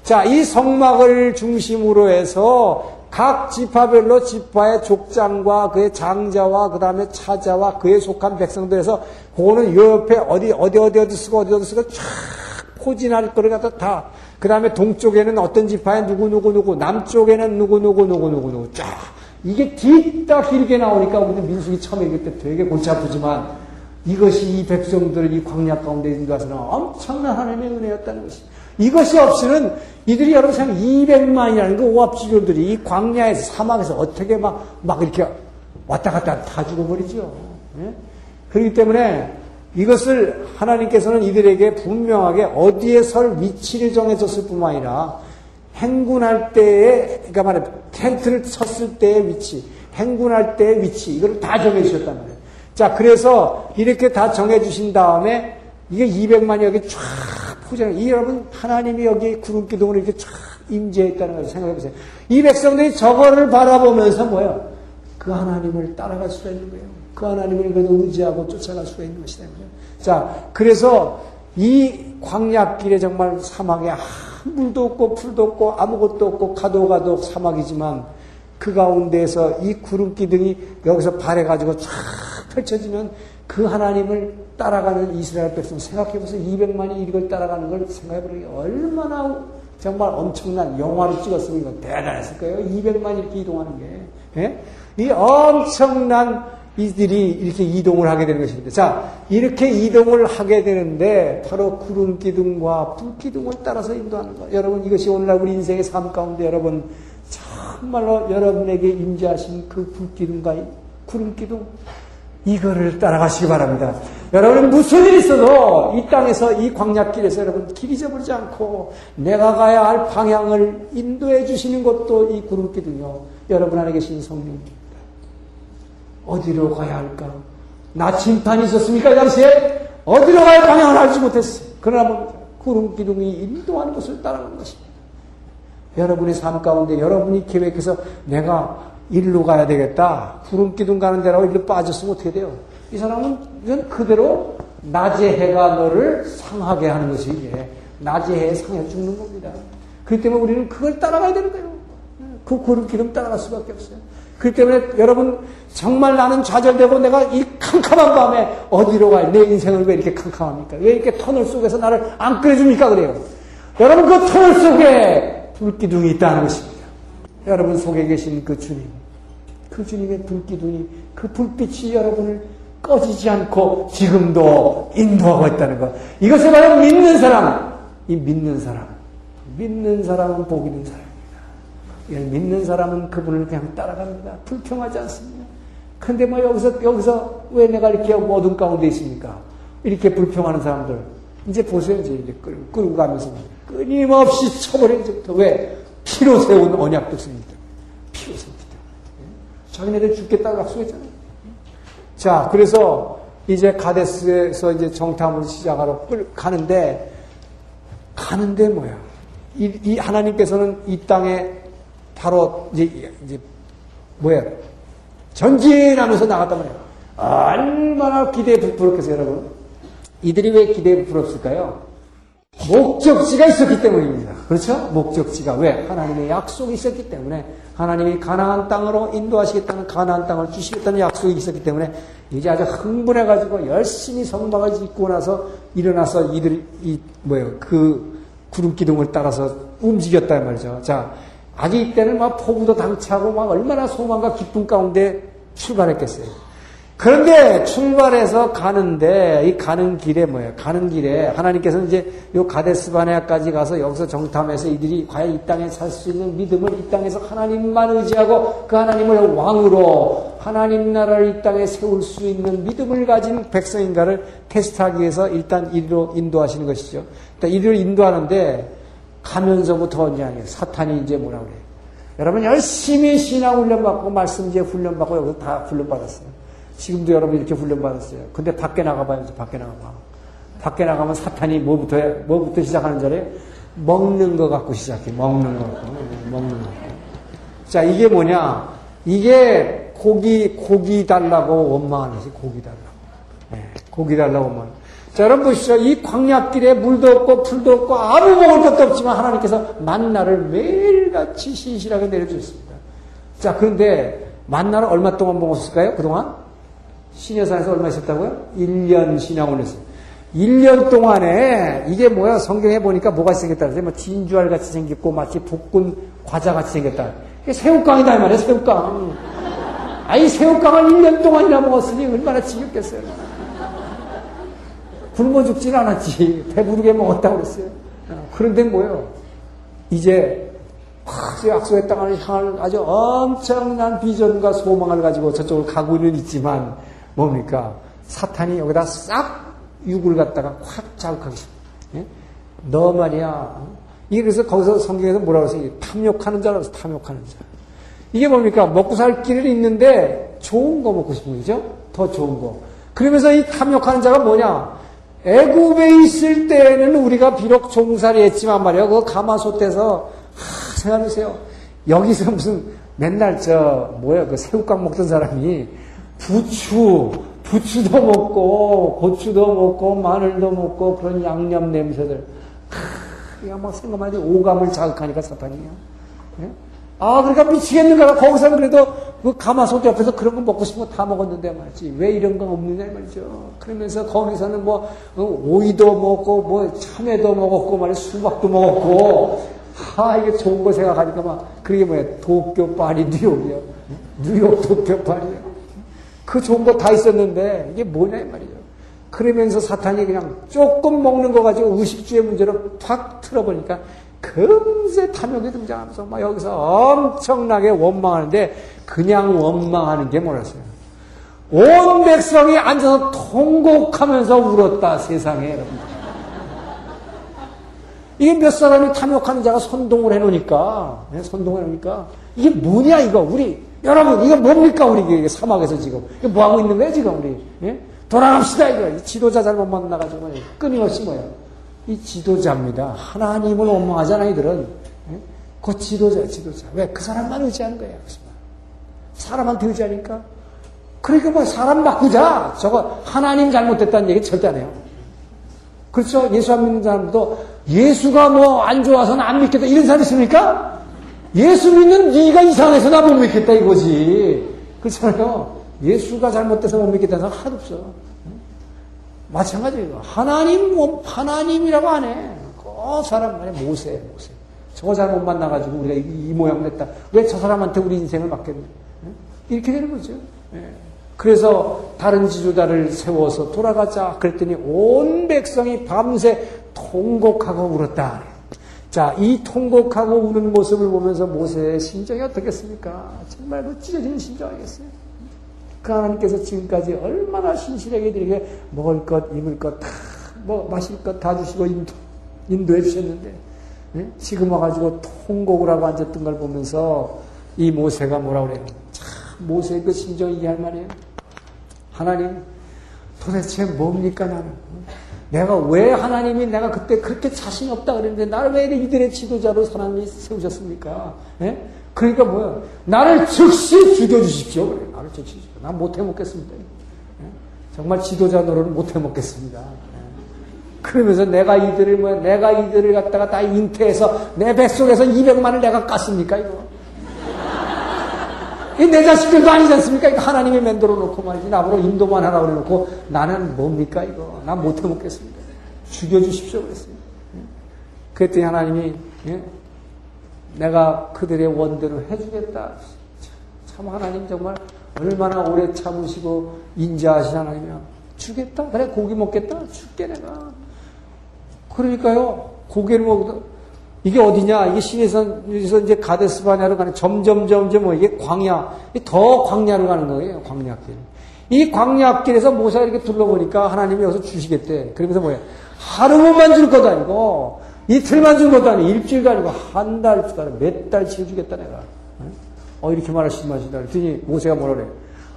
자, 이 성막을 중심으로 해서 각 지파별로 지파의 족장과 그의 장자와 그 다음에 차자와 그에 속한 백성들에서 그거는 요 옆에 어디 어디 어디 어디 쓰고 어디 어디 쓰고 쫙 포진할 거를 갖다 다. 그 다음에 동쪽에는 어떤 지파에 누구누구누구, 남쪽에는 누구누구누구누구누구, 쫙. 이게 길다 길게 나오니까 우리는 민수기 처음에 읽을 때 되게 골치 아프지만, 이것이 이 백성들을 이 광야 가운데 인도하시는 엄청난 하나님의 은혜였다는 것입니다. 이것이 없이는 이들이 여러분 생각 이백만이라는 그 오합지졸들이 이 광야에서 사막에서 어떻게 막, 막 이렇게 왔다 갔다 다 죽어버리죠. 예? 그렇기 때문에 이것을 하나님께서는 이들에게 분명하게 어디에 설 위치를 정해줬을 뿐만 아니라 행군할 때의, 그러니까 말해 텐트를 쳤을 때의 위치, 행군할 때의 위치, 이걸 다 정해주셨단 말이에요. 자, 그래서 이렇게 다 정해주신 다음에 이게 이백만이 여기 쫙 포진하는, 이 여러분 하나님이 여기 구름 기둥을 이렇게 쫙 임재했다는 걸 생각해보세요. 이 백성들이 저거를 바라보면서 뭐예요? 그 하나님을 따라갈 수가 있는 거예요. 그 하나님을 그래도 의지하고 쫓아갈 수가 있는 것이다. 자, 그래서 이 광야길에 정말 사막에 물도 없고 풀도 없고 아무것도 없고 가도 가도 사막이지만 그 가운데에서 이 구름 기둥이 여기서 발해가지고 쫙 펼쳐지는 그 하나님을 따라가는 이스라엘 백성 생각해보세요. 이백만이 이걸 따라가는 걸 생각해보니 얼마나 정말 엄청난 영화를 찍었으면 이거 대단했을 거예요. 이백만이 이렇게 이동하는 게. 예? 이 엄청난 이들이 이렇게 이동을 하게 되는 것입니다. 자, 이렇게 이동을 하게 되는데 바로 구름 기둥과 불 기둥을 따라서 인도하는 거예요. 여러분, 이것이 오늘날 우리 인생의 삶 가운데 여러분 정말로 여러분에게 임재하신 그 불 기둥과 구름 기둥, 이거를 따라가시기 바랍니다. 여러분, 무슨 일이 있어도 이 땅에서, 이 광야길에서 여러분 길 잊어버리지 않고 내가 가야 할 방향을 인도해 주시는 것도 이 구름 기둥이요, 여러분 안에 계신 성령입니다. 어디로 가야 할까? 나 진판이 있었습니까? 이 당시에 어디로 가야 할 방향을 알지 못했어요. 그러나 구름 기둥이 인도하는 것을 따라가는 것입니다. 여러분의 삶 가운데 여러분이 계획해서 내가 일로 가야 되겠다. 구름 기둥 가는 데라고 일로 빠졌으면 어떻게 돼요? 이 사람은 이건 그대로 낮의 해가 너를 상하게 하는 것이 이게 낮의 해에 상해 죽는 겁니다. 그렇기 때문에 우리는 그걸 따라가야 되는 거예요. 그 구름 기둥 따라갈 수밖에 없어요. 그렇기 때문에 여러분 정말 나는 좌절되고 내가 이 캄캄한 밤에 어디로 가야, 내 인생을 왜 이렇게 캄캄합니까? 왜 이렇게 터널 속에서 나를 안 끌어줍니까? 그래요. 여러분, 그 터널 속에 불기둥이 있다는 것입니다. 여러분 속에 계신 그 주님, 그 주님의 불기둥이, 그 불빛이 여러분을 꺼지지 않고 지금도 인도하고 있다는 것. 이것을 바로 믿는 사람, 이 믿는 사람, 믿는 사람은 복 있는 사람입니다. 이걸 믿는 사람은 그분을 그냥 따라갑니다. 불평하지 않습니다. 근데 뭐 여기서, 여기서 왜 내가 이렇게 어둠 가운데 있습니까? 이렇게 불평하는 사람들. 이제 보세요, 이제, 이제 끌고, 끌고 가면서. 끊임없이 쳐버린 적부터. 왜? 피로 세운 언약 백성입니다. 피로 세웠기 때문에. 자기네들 죽겠다고 약속했잖아요. 자, 그래서 이제 가데스에서 이제 정탐을 시작하러 가는데, 가는데 뭐야? 이, 이 하나님께서는 이 땅에 바로 이제, 이제 뭐야? 전진하면서 나갔단 말이에요. 얼마나 기대에 부풀었겠어요, 여러분? 이들이 왜 기대에 부풀었을까요? 목적지가 있었기 때문입니다. 그렇죠? 목적지가 왜? 하나님의 약속이 있었기 때문에, 하나님이 가나안 땅으로 인도하시겠다는, 가나안 땅을 주시겠다는 약속이 있었기 때문에 이제 아주 흥분해가지고 열심히 성막을 짓고 나서 일어나서 이들 이 뭐예요? 그 구름 기둥을 따라서 움직였단 말이죠. 자, 아직 이때는 막 포부도 당차고 막 얼마나 소망과 기쁨 가운데 출발했겠어요. 그런데 출발해서 가는데, 이 가는 길에 뭐예요? 가는 길에 하나님께서는 이제 요 가데스 바네아까지 가서 여기서 정탐해서 이들이 과연 이 땅에 살 수 있는 믿음을 이 땅에서 하나님만 의지하고 그 하나님을 왕으로 하나님 나라를 이 땅에 세울 수 있는 믿음을 가진 백성인가를 테스트하기 위해서 일단 이리로 인도하시는 것이죠. 일단 이리로 인도하는데 가면서부터 이제 사탄이 이제 뭐라 그래요? 여러분, 열심히 신앙 훈련 받고 말씀 이제 훈련 받고 여기서 다 훈련 받았어요. 지금도 여러분 이렇게 훈련받았어요. 근데 밖에 나가봐요. 밖에 나가봐. 밖에 나가면 사탄이 뭐부터, 해? 뭐부터 시작하는 줄 알아요? 먹는 거 갖고 시작해. 먹는 거 갖고. 먹는 거 갖고. 자, 이게 뭐냐. 이게 고기, 고기 달라고 원망하는 거지. 고기 달라고. 네, 고기 달라고 원망하는 거지. 자, 여러분 보시죠. 이 광야길에 물도 없고 풀도 없고 아무 먹을 것도 없지만 하나님께서 만나를 매일같이 신실하게 내려주셨습니다. 자, 그런데 만나를 얼마 동안 먹었을까요? 그동안? 신여산에서 얼마 있었다고요? 일 년 신앙을 했어요. 일 년 동안에, 이게 뭐야? 성경에 보니까 뭐가 생겼다 그랬어요? 뭐 진주알 같이 생겼고, 마치 볶은 과자 같이 생겼다. 이게 새우깡이다, 이 말이야, 새우깡. 아이, 새우깡을 일 년 동안이나 먹었으니 얼마나 지겹겠어요. 굶어 죽진 않았지. 배부르게 먹었다고 그랬어요. 그런데 뭐예요? 이제, 그 약속의 땅을 향한 아주 엄청난 비전과 소망을 가지고 저쪽을 가고는 있지만, 뭡니까? 사탄이 여기다 싹 육을 갖다가 확 자극하기 시작합니다. 예? 너 말이야. 이게 그래서 거기서 성경에서 뭐라고 해서 탐욕하는 자라고 해서 탐욕하는 자. 이게 뭡니까? 먹고 살 길은 있는데 좋은 거 먹고 싶은 거죠? 더 좋은 거. 그러면서 이 탐욕하는 자가 뭐냐? 애굽에 있을 때에는 우리가 비록 종살이 했지만 말이야. 그 가마솥에서, 하, 생각하세요. 여기서 무슨 맨날 저, 뭐야, 그 새우깡 먹던 사람이 부추, 부추도 먹고, 고추도 먹고, 마늘도 먹고, 그런 양념 냄새들. 이거 뭐 생각만 해도 오감을 자극하니까 사탄이야. 네? 아, 그러니까 미치겠는가? 거기서는 그래도 그 가마솥 옆에서 그런 거 먹고 싶은 거 다 먹었는데 말이지. 왜 이런 건 없느냐 말이죠. 그러면서 거기서는 뭐 오이도 먹고 뭐 참외도 먹었고 말이야. 수박도 먹었고. 아, 이게 좋은 거 생각하니까 막 그게 뭐야? 도쿄, 파리, 뉴욕이야. 뉴욕, 도쿄, 파리야. 그 좋은 거 다 있었는데 이게 뭐냐 말이죠. 그러면서 사탄이 그냥 조금 먹는 거 가지고 의식주의 문제로 팍 틀어보니까 금세 탐욕이 등장하면서 막 여기서 엄청나게 원망하는데, 그냥 원망하는 게 뭐랬어요? 온 백성이 앉아서 통곡하면서 울었다, 세상에. 여러분, 이게 몇 사람이 탐욕하는 자가 선동을 해놓으니까, 선동을 해놓으니까 이게 뭐냐 이거, 우리 여러분 이거 뭡니까, 우리 사막에서 지금 이거 뭐 하고 있는 거야 지금 우리? 예? 돌아갑시다 이거. 지도자 잘못 만나가지고 끊임없이 뭐야? 이 지도자입니다. 하나님을 원망하잖아, 이들은. 그 지도자, 지도자. 왜? 그 사람만 의지하는 거예요. 사람한테 의지하니까. 그러니까 뭐 사람 바꾸자. 저거 하나님 잘못됐다는 얘기 절대 안 해요. 그렇죠? 예수 안 믿는 사람도 예수가 뭐 안 좋아서는 안 믿겠다 이런 사람 있습니까? 예수 믿는 네가 이상해서 나 못 믿겠다 이거지. 그렇잖아요. 예수가 잘못돼서 못 믿겠다는 사람 하나도 없어. 마찬가지예요. 하나님, 하나님이라고 안 해. 그 사람 말이야, 모세, 모세. 저 잘못 만나가지고 우리가 이, 이 모양 됐다. 왜 저 사람한테 우리 인생을 맡겼냐. 이렇게 되는 거죠. 그래서 다른 지도자를 세워서 돌아가자. 그랬더니 온 백성이 밤새 통곡하고 울었다. 자, 이 통곡하고 우는 모습을 보면서 모세의 심정이 어떻겠습니까? 정말 그 찢어지는 심정이겠어요. 그 하나님께서 지금까지 얼마나 신실하게 이렇게 먹을 것, 입을 것, 다, 뭐, 마실 것 다 주시고 인도, 인도해 주셨는데, 예? 지금 와가지고 통곡을 하고 앉았던 걸 보면서 이 모세가 뭐라 그래요? 참, 모세의 그 심정이 이해할 만해요. 하나님, 도대체 뭡니까, 나는? 내가 왜 하나님이 내가 그때 그렇게 자신 없다 그랬는데, 나를 왜 이들의 지도자로 하나님이 세우셨습니까? 예? 그러니까 뭐야? 나를 즉시 죽여주십시오. 그래. 나를 즉시 죽여. 난 못해 먹겠습니다. 정말 지도자 노릇은 못해 먹겠습니다. 그러면서 내가 이들을 뭐야? 내가 이들을 갖다가 다 잉태해서 내 뱃속에서 이백만을 내가 깠습니까? 이거. 이 내 자식들도 아니지 않습니까? 이거 하나님이 만들어 놓고 말이지. 나보고 인도만 하라고 그래놓고 나는 뭡니까? 이거. 난 못해 먹겠습니다. 죽여주십시오. 그랬어요. 그랬더니 하나님이, 예? 내가 그들의 원대로 해주겠다. 참 하나님 정말 얼마나 오래 참으시고 인자하신 하나님이야. 주겠다. 그래 고기 먹겠다. 줄게 내가. 그러니까요. 고기를 먹고 이게 어디냐? 이게 신해선에서 이제 가데스 바네아로 가는 점점 점점 뭐 이게 광야. 더 광야로 가는 거예요. 광야길. 이 광야길에서 모세가 이렇게 둘러보니까 하나님이 여기서 주시겠대. 그러면서 뭐야? 하루만 줄 것도 아니고. 이틀만 준 것도 아니고, 일주일도 아니고, 한 달, 두 달, 몇 달치 주겠다, 내가. 어, 이렇게 말하시지 마시다. 그랬더니, 모세가 뭐라 그래.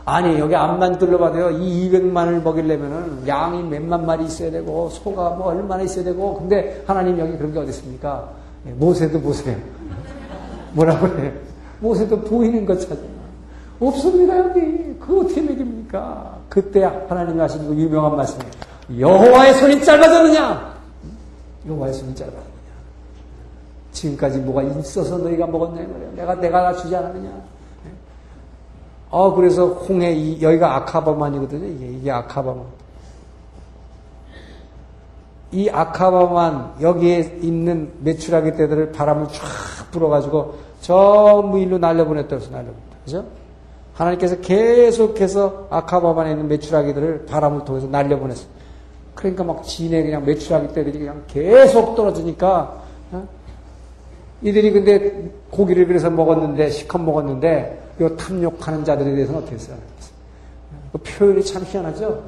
아니, 여기 앞만 둘러봐도요, 이 이백만을 먹이려면은, 양이 몇만 마리 있어야 되고, 소가 뭐 얼마나 있어야 되고, 근데, 하나님 여기 그런 게 어디 있습니까? 예, 모세도 보세요. 뭐라 그래. 모세도 보이는 것 찾아. 없습니다, 여기. 그거 어떻게 먹입니까? 그때 하나님이 하신 그 유명한 말씀. 여호와의 손이 짧아졌느냐? 여호와의 손이 짧았느냐? 지금까지 뭐가 있어서 너희가 먹었냐 말이야. 내가 내가 주지 않았느냐? 네? 어 그래서 홍해 이, 여기가 아카바만이거든요. 이게 이게 아카바만. 이 아카바만 여기에 있는 메추라기 떼들을 바람을 쫙 불어가지고 전부 일로 날려보냈다 그래서 날려보냈다. 그죠? 하나님께서 계속해서 아카바만에 있는 메추라기들을 바람을 통해서 날려보냈어요. 그러니까 막 진에 그냥 메추라기 떼들이 그냥 계속 떨어지니까, 어? 이들이 근데 고기를 그래서 먹었는데, 시컷 먹었는데, 요 탐욕하는 자들에 대해서는 어떻게 했어요? 그 표현이 참 희한하죠?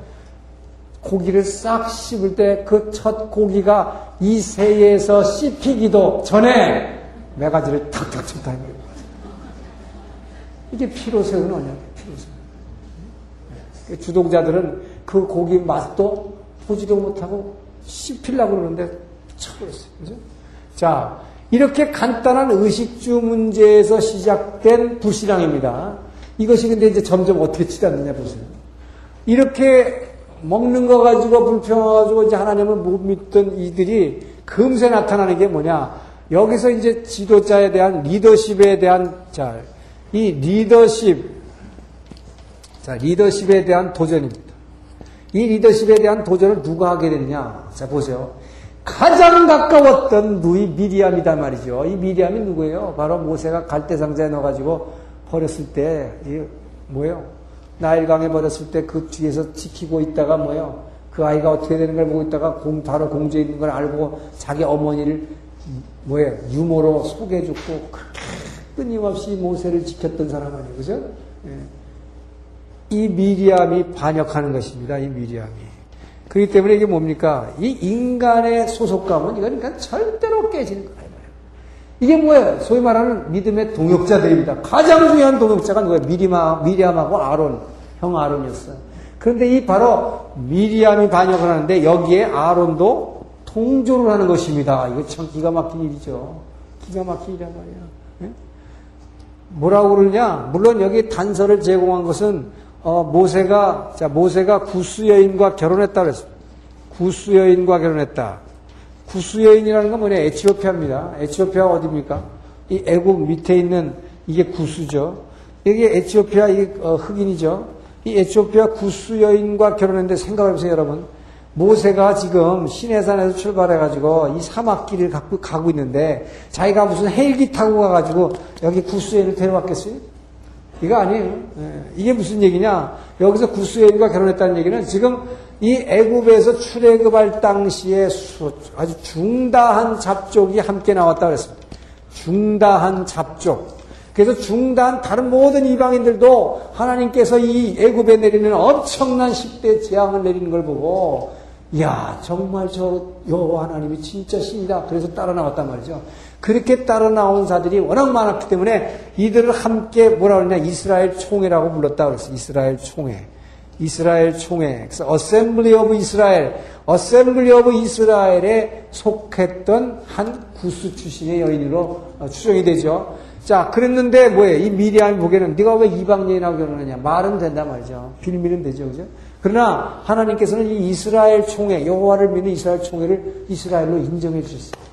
고기를 싹 씹을 때 그 첫 고기가 이 새에서 씹히기도 전에 매가지를 탁탁 쳐 다니는 거예요. 이게 피로새우는 아니야, 피로새우. 주동자들은 그 고기 맛도 보지도 못하고 씹히려고 그러는데 쳐버렸어요. 그죠? 자, 이렇게 간단한 의식주 문제에서 시작된 불신앙입니다. 이것이 근데 이제 점점 어떻게 치닫느냐 보세요. 이렇게 먹는 거 가지고 불평해가지고 이제 하나님을 못 믿던 이들이 금세 나타나는 게 뭐냐? 여기서 이제 지도자에 대한 리더십에 대한, 자, 이 리더십, 자, 리더십에 대한 도전입니다. 이 리더십에 대한 도전을 누가 하게 되느냐? 자, 보세요. 가장 가까웠던 누이 미리암이다 말이죠. 이 미리암이 누구예요? 바로 모세가 갈대상자에 넣어가지고 버렸을 때, 이, 뭐예요? 나일강에 버렸을 때 그 뒤에서 지키고 있다가 뭐예요? 그 아이가 어떻게 되는 걸 보고 있다가 공, 바로 공주에 있는 걸 알고 자기 어머니를 뭐예요? 유모로 소개해줬고, 그렇게 끊임없이 모세를 지켰던 사람 아니에요. 그죠? 예. 이 미리암이 반역하는 것입니다. 이 미리암이. 그렇기 때문에 이게 뭡니까? 이 인간의 소속감은 이건 그러니까 절대로 깨지는 거예요. 이게 뭐예요? 소위 말하는 믿음의 동역자들입니다. 가장 중요한 동역자가 누구예요? 미리마, 미리암하고 아론, 형 아론이었어요. 그런데 이 바로 미리암이 반역을 하는데 여기에 아론도 동조를 하는 것입니다. 이거 참 기가 막힌 일이죠. 기가 막힌 일이란 말이야. 뭐라고 그러냐? 물론 여기 단서를 제공한 것은 어, 모세가, 자, 모세가 구스 여인과 결혼했다 그랬어요. 구스 여인과 결혼했다. 구스 여인이라는 건 뭐냐? 에티오피아입니다. 에티오피아 어디입니까? 이 애국 밑에 있는 이게 구스죠. 이게 에티오피아, 이게 어, 흑인이죠. 이 에티오피아 구스 여인과 결혼했는데 생각해보세요, 여러분. 모세가 지금 시내산에서 출발해가지고 이 사막길을 갖고 가고 있는데 자기가 무슨 헬기 타고 가가지고 여기 구스 여인을 데려왔겠어요? 이거 아니에요. 이게 무슨 얘기냐? 여기서 구스 여인과 결혼했다는 얘기는 지금 이 애굽에서 출애굽할 당시에 아주 중다한 잡족이 함께 나왔다고 그랬습니다. 중다한 잡족. 그래서 중다한 다른 모든 이방인들도 하나님께서 이 애굽에 내리는 엄청난 십대 재앙을 내리는 걸 보고 이야 정말 저 여호와 하나님이 진짜 신이다. 그래서 따라 나왔단 말이죠. 그렇게 따라 나온 자들이 워낙 많았기 때문에 이들을 함께 뭐라 그러냐 이스라엘 총회라고 불렀다고 그랬어요. 이스라엘 총회. 이스라엘 총회. 그래서 어셈블리 오브 이스라엘. 어셈블리 오브 이스라엘에 속했던 한 구스 출신의 여인으로 추정이 되죠. 자, 그랬는데 뭐예요? 이 미리암이 보기에는 네가 왜 이방 여인하고 결혼하냐? 말은 된단 말이죠. 빌미는 되죠. 그죠? 그러나 하나님께서는 이 이스라엘 총회, 여호와를 믿는 이스라엘 총회를 이스라엘로 인정해 주셨어요.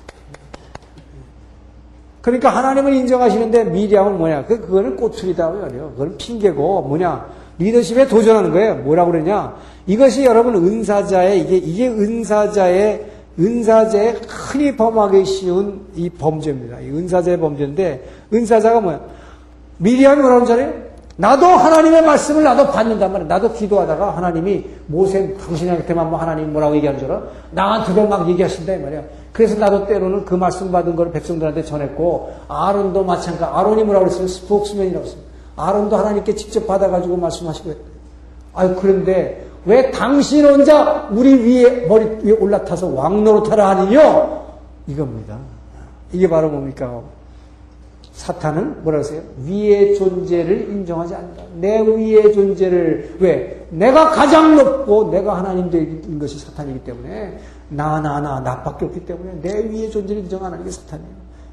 그러니까 하나님을 인정하시는데 미리암은 뭐냐? 그 그거는 꼬투리다고요. 그거는 핑계고 뭐냐? 리더십에 도전하는 거예요. 뭐라고 그러냐? 이것이 여러분 은사자의 이게 이게 은사자의 은사자의 흔히 범하기 쉬운 이 범죄입니다. 이 은사자의 범죄인데 은사자가 뭐야? 미리암이 뭐라고 하잖아요? 나도 하나님의 말씀을 나도 받는단 말이야. 나도 기도하다가 하나님이 모세 당신한테만 뭐 하나님 뭐라고 얘기하는 줄 알아? 나한테도 막 얘기하신다 이 말이야. 그래서 나도 때로는 그 말씀 받은 걸 백성들한테 전했고 아론도 마찬가지. 아론이 뭐라고 그랬어요? 스포크스맨이라고 했어요. 아론도 하나님께 직접 받아가지고 말씀하시고 했대요. 아유 그런데 왜 당신 혼자 우리 위에 머리 위에 올라타서 왕노릇하라 하느냐? 이겁니다. 이게 바로 뭡니까? 사탄은 뭐라고 하세요? 위의 존재를 인정하지 않는다. 내 위의 존재를 왜? 내가 가장 높고 내가 하나님 된 것이 사탄이기 때문에 나, 나, 나, 나밖에 없기 때문에 내 위의 존재를 인정 안 하는 게 사탄이에요.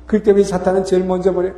그렇기 때문에 사탄은 제일 먼저 뭐래요?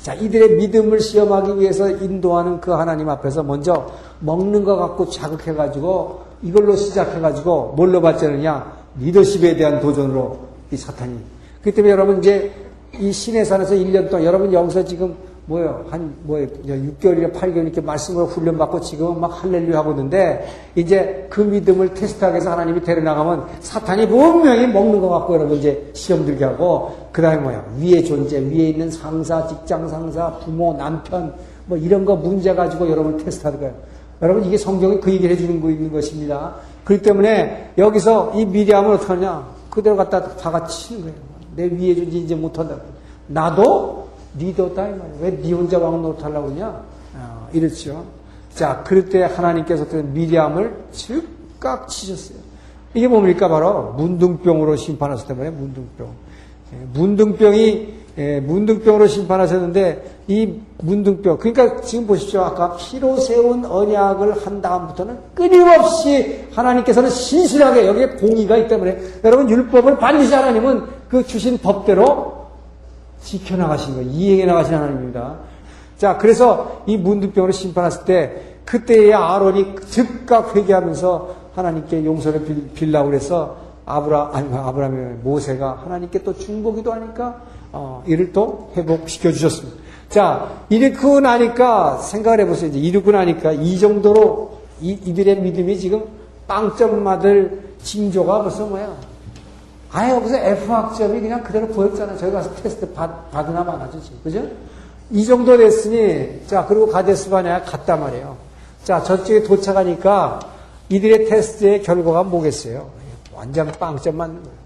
자, 이들의 믿음을 시험하기 위해서 인도하는 그 하나님 앞에서 먼저 먹는 거 갖고 자극해가지고 이걸로 시작해가지고 뭘로 받자느냐? 리더십에 대한 도전으로 이 사탄이. 그렇기 때문에 여러분 이제 이 시내산에서 일 년 동안 여러분 여기서 지금 뭐예요? 한, 뭐예요? 육 개월이나 팔 개월 이렇게 말씀으로 훈련받고 지금 막 할렐루야 하고 있는데, 이제 그 믿음을 테스트하기 위해서 하나님이 데려나가면 사탄이 분명히 먹는 것 같고 여러분 이제 시험 들게 하고, 그 다음에 뭐야? 위에 존재, 위에 있는 상사, 직장 상사, 부모, 남편, 뭐 이런 거 문제 가지고 여러분을 테스트하는 거예요. 여러분 이게 성경이 그 얘기를 해주는 거 있는 것입니다. 그렇기 때문에 여기서 이 미리암을 어떻게 하냐? 그대로 갖다 다 같이 치는 거예요. 내 위에 존재 이제 못한다고. 나도 리더다 이 말이야. 왜 니 혼자 왕노릇 하려고 그러냐? 어, 이랬죠. 자, 그럴 때 하나님께서 미리암을 즉각 치셨어요. 이게 뭡니까? 바로 문둥병으로 심판하셨단 말이에요. 문둥병. 문둥병이 예, 문둥병으로 심판하셨는데 이 문둥병. 그러니까 지금 보십시오. 아까 피로 세운 언약을 한 다음부터는 끊임없이 하나님께서는 신실하게 여기에 공의가 있기 때문에 여러분 율법을 반드시 하나님은 그 주신 법대로 지켜나가신 거예요. 이행해 나가신 하나님입니다. 자, 그래서 이 문둥병으로 심판했을 때 그때에 아론이 즉각 회개하면서 하나님께 용서를 빌라고 그래서 아브라, 아니, 아브라함의 모세가 하나님께 또 중보기도 하니까, 어, 이를 또 회복시켜 주셨습니다. 자, 이렇고 나니까, 생각을 해보세요. 이제 이렇고 나니까, 이 정도로 이, 이들의 믿음이 지금 빵점 맞을 징조가 벌써 뭐야? 아예 여기서 F학점이 그냥 그대로 보였잖아요. 저희 가서 테스트 받, 받으나 마나죠, 지금. 그죠? 이 정도 됐으니, 자, 그리고 가데스 바네아 갔단 말이에요. 자, 저쪽에 도착하니까 이들의 테스트의 결과가 뭐겠어요? 완전 빵점 맞는 거예요.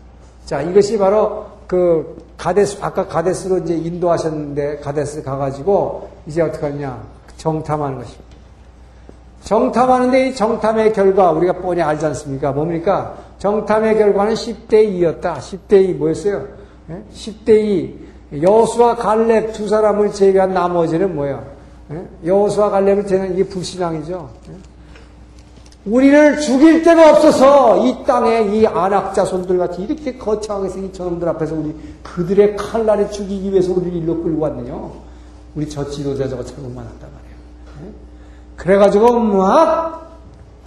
자, 이것이 바로 그 가데스, 아까 가데스로 이제 인도하셨는데 가데스 가가지고 이제 어떻게 하냐. 정탐하는 것입니다. 정탐하는데 이 정탐의 결과 우리가 뻔히 알지 않습니까? 뭡니까? 정탐의 결과는 십 대 이였다. 십 대 이 뭐였어요? 예? 십 대 이. 여호수아 갈렙 두 사람을 제외한 나머지는 뭐예요? 예? 여호수아 갈렙을 제외한 이게 불신앙이죠. 예? 우리를 죽일 데가 없어서 이 땅에 이 안악자손들 같이 이렇게 거창하게 생긴 저놈들 앞에서 우리 그들의 칼날에 죽이기 위해서 우리를 일로 끌고 왔느냐. 우리 저 지도자 저거 잘못만 한단 말이에요. 예? 그래가지고 막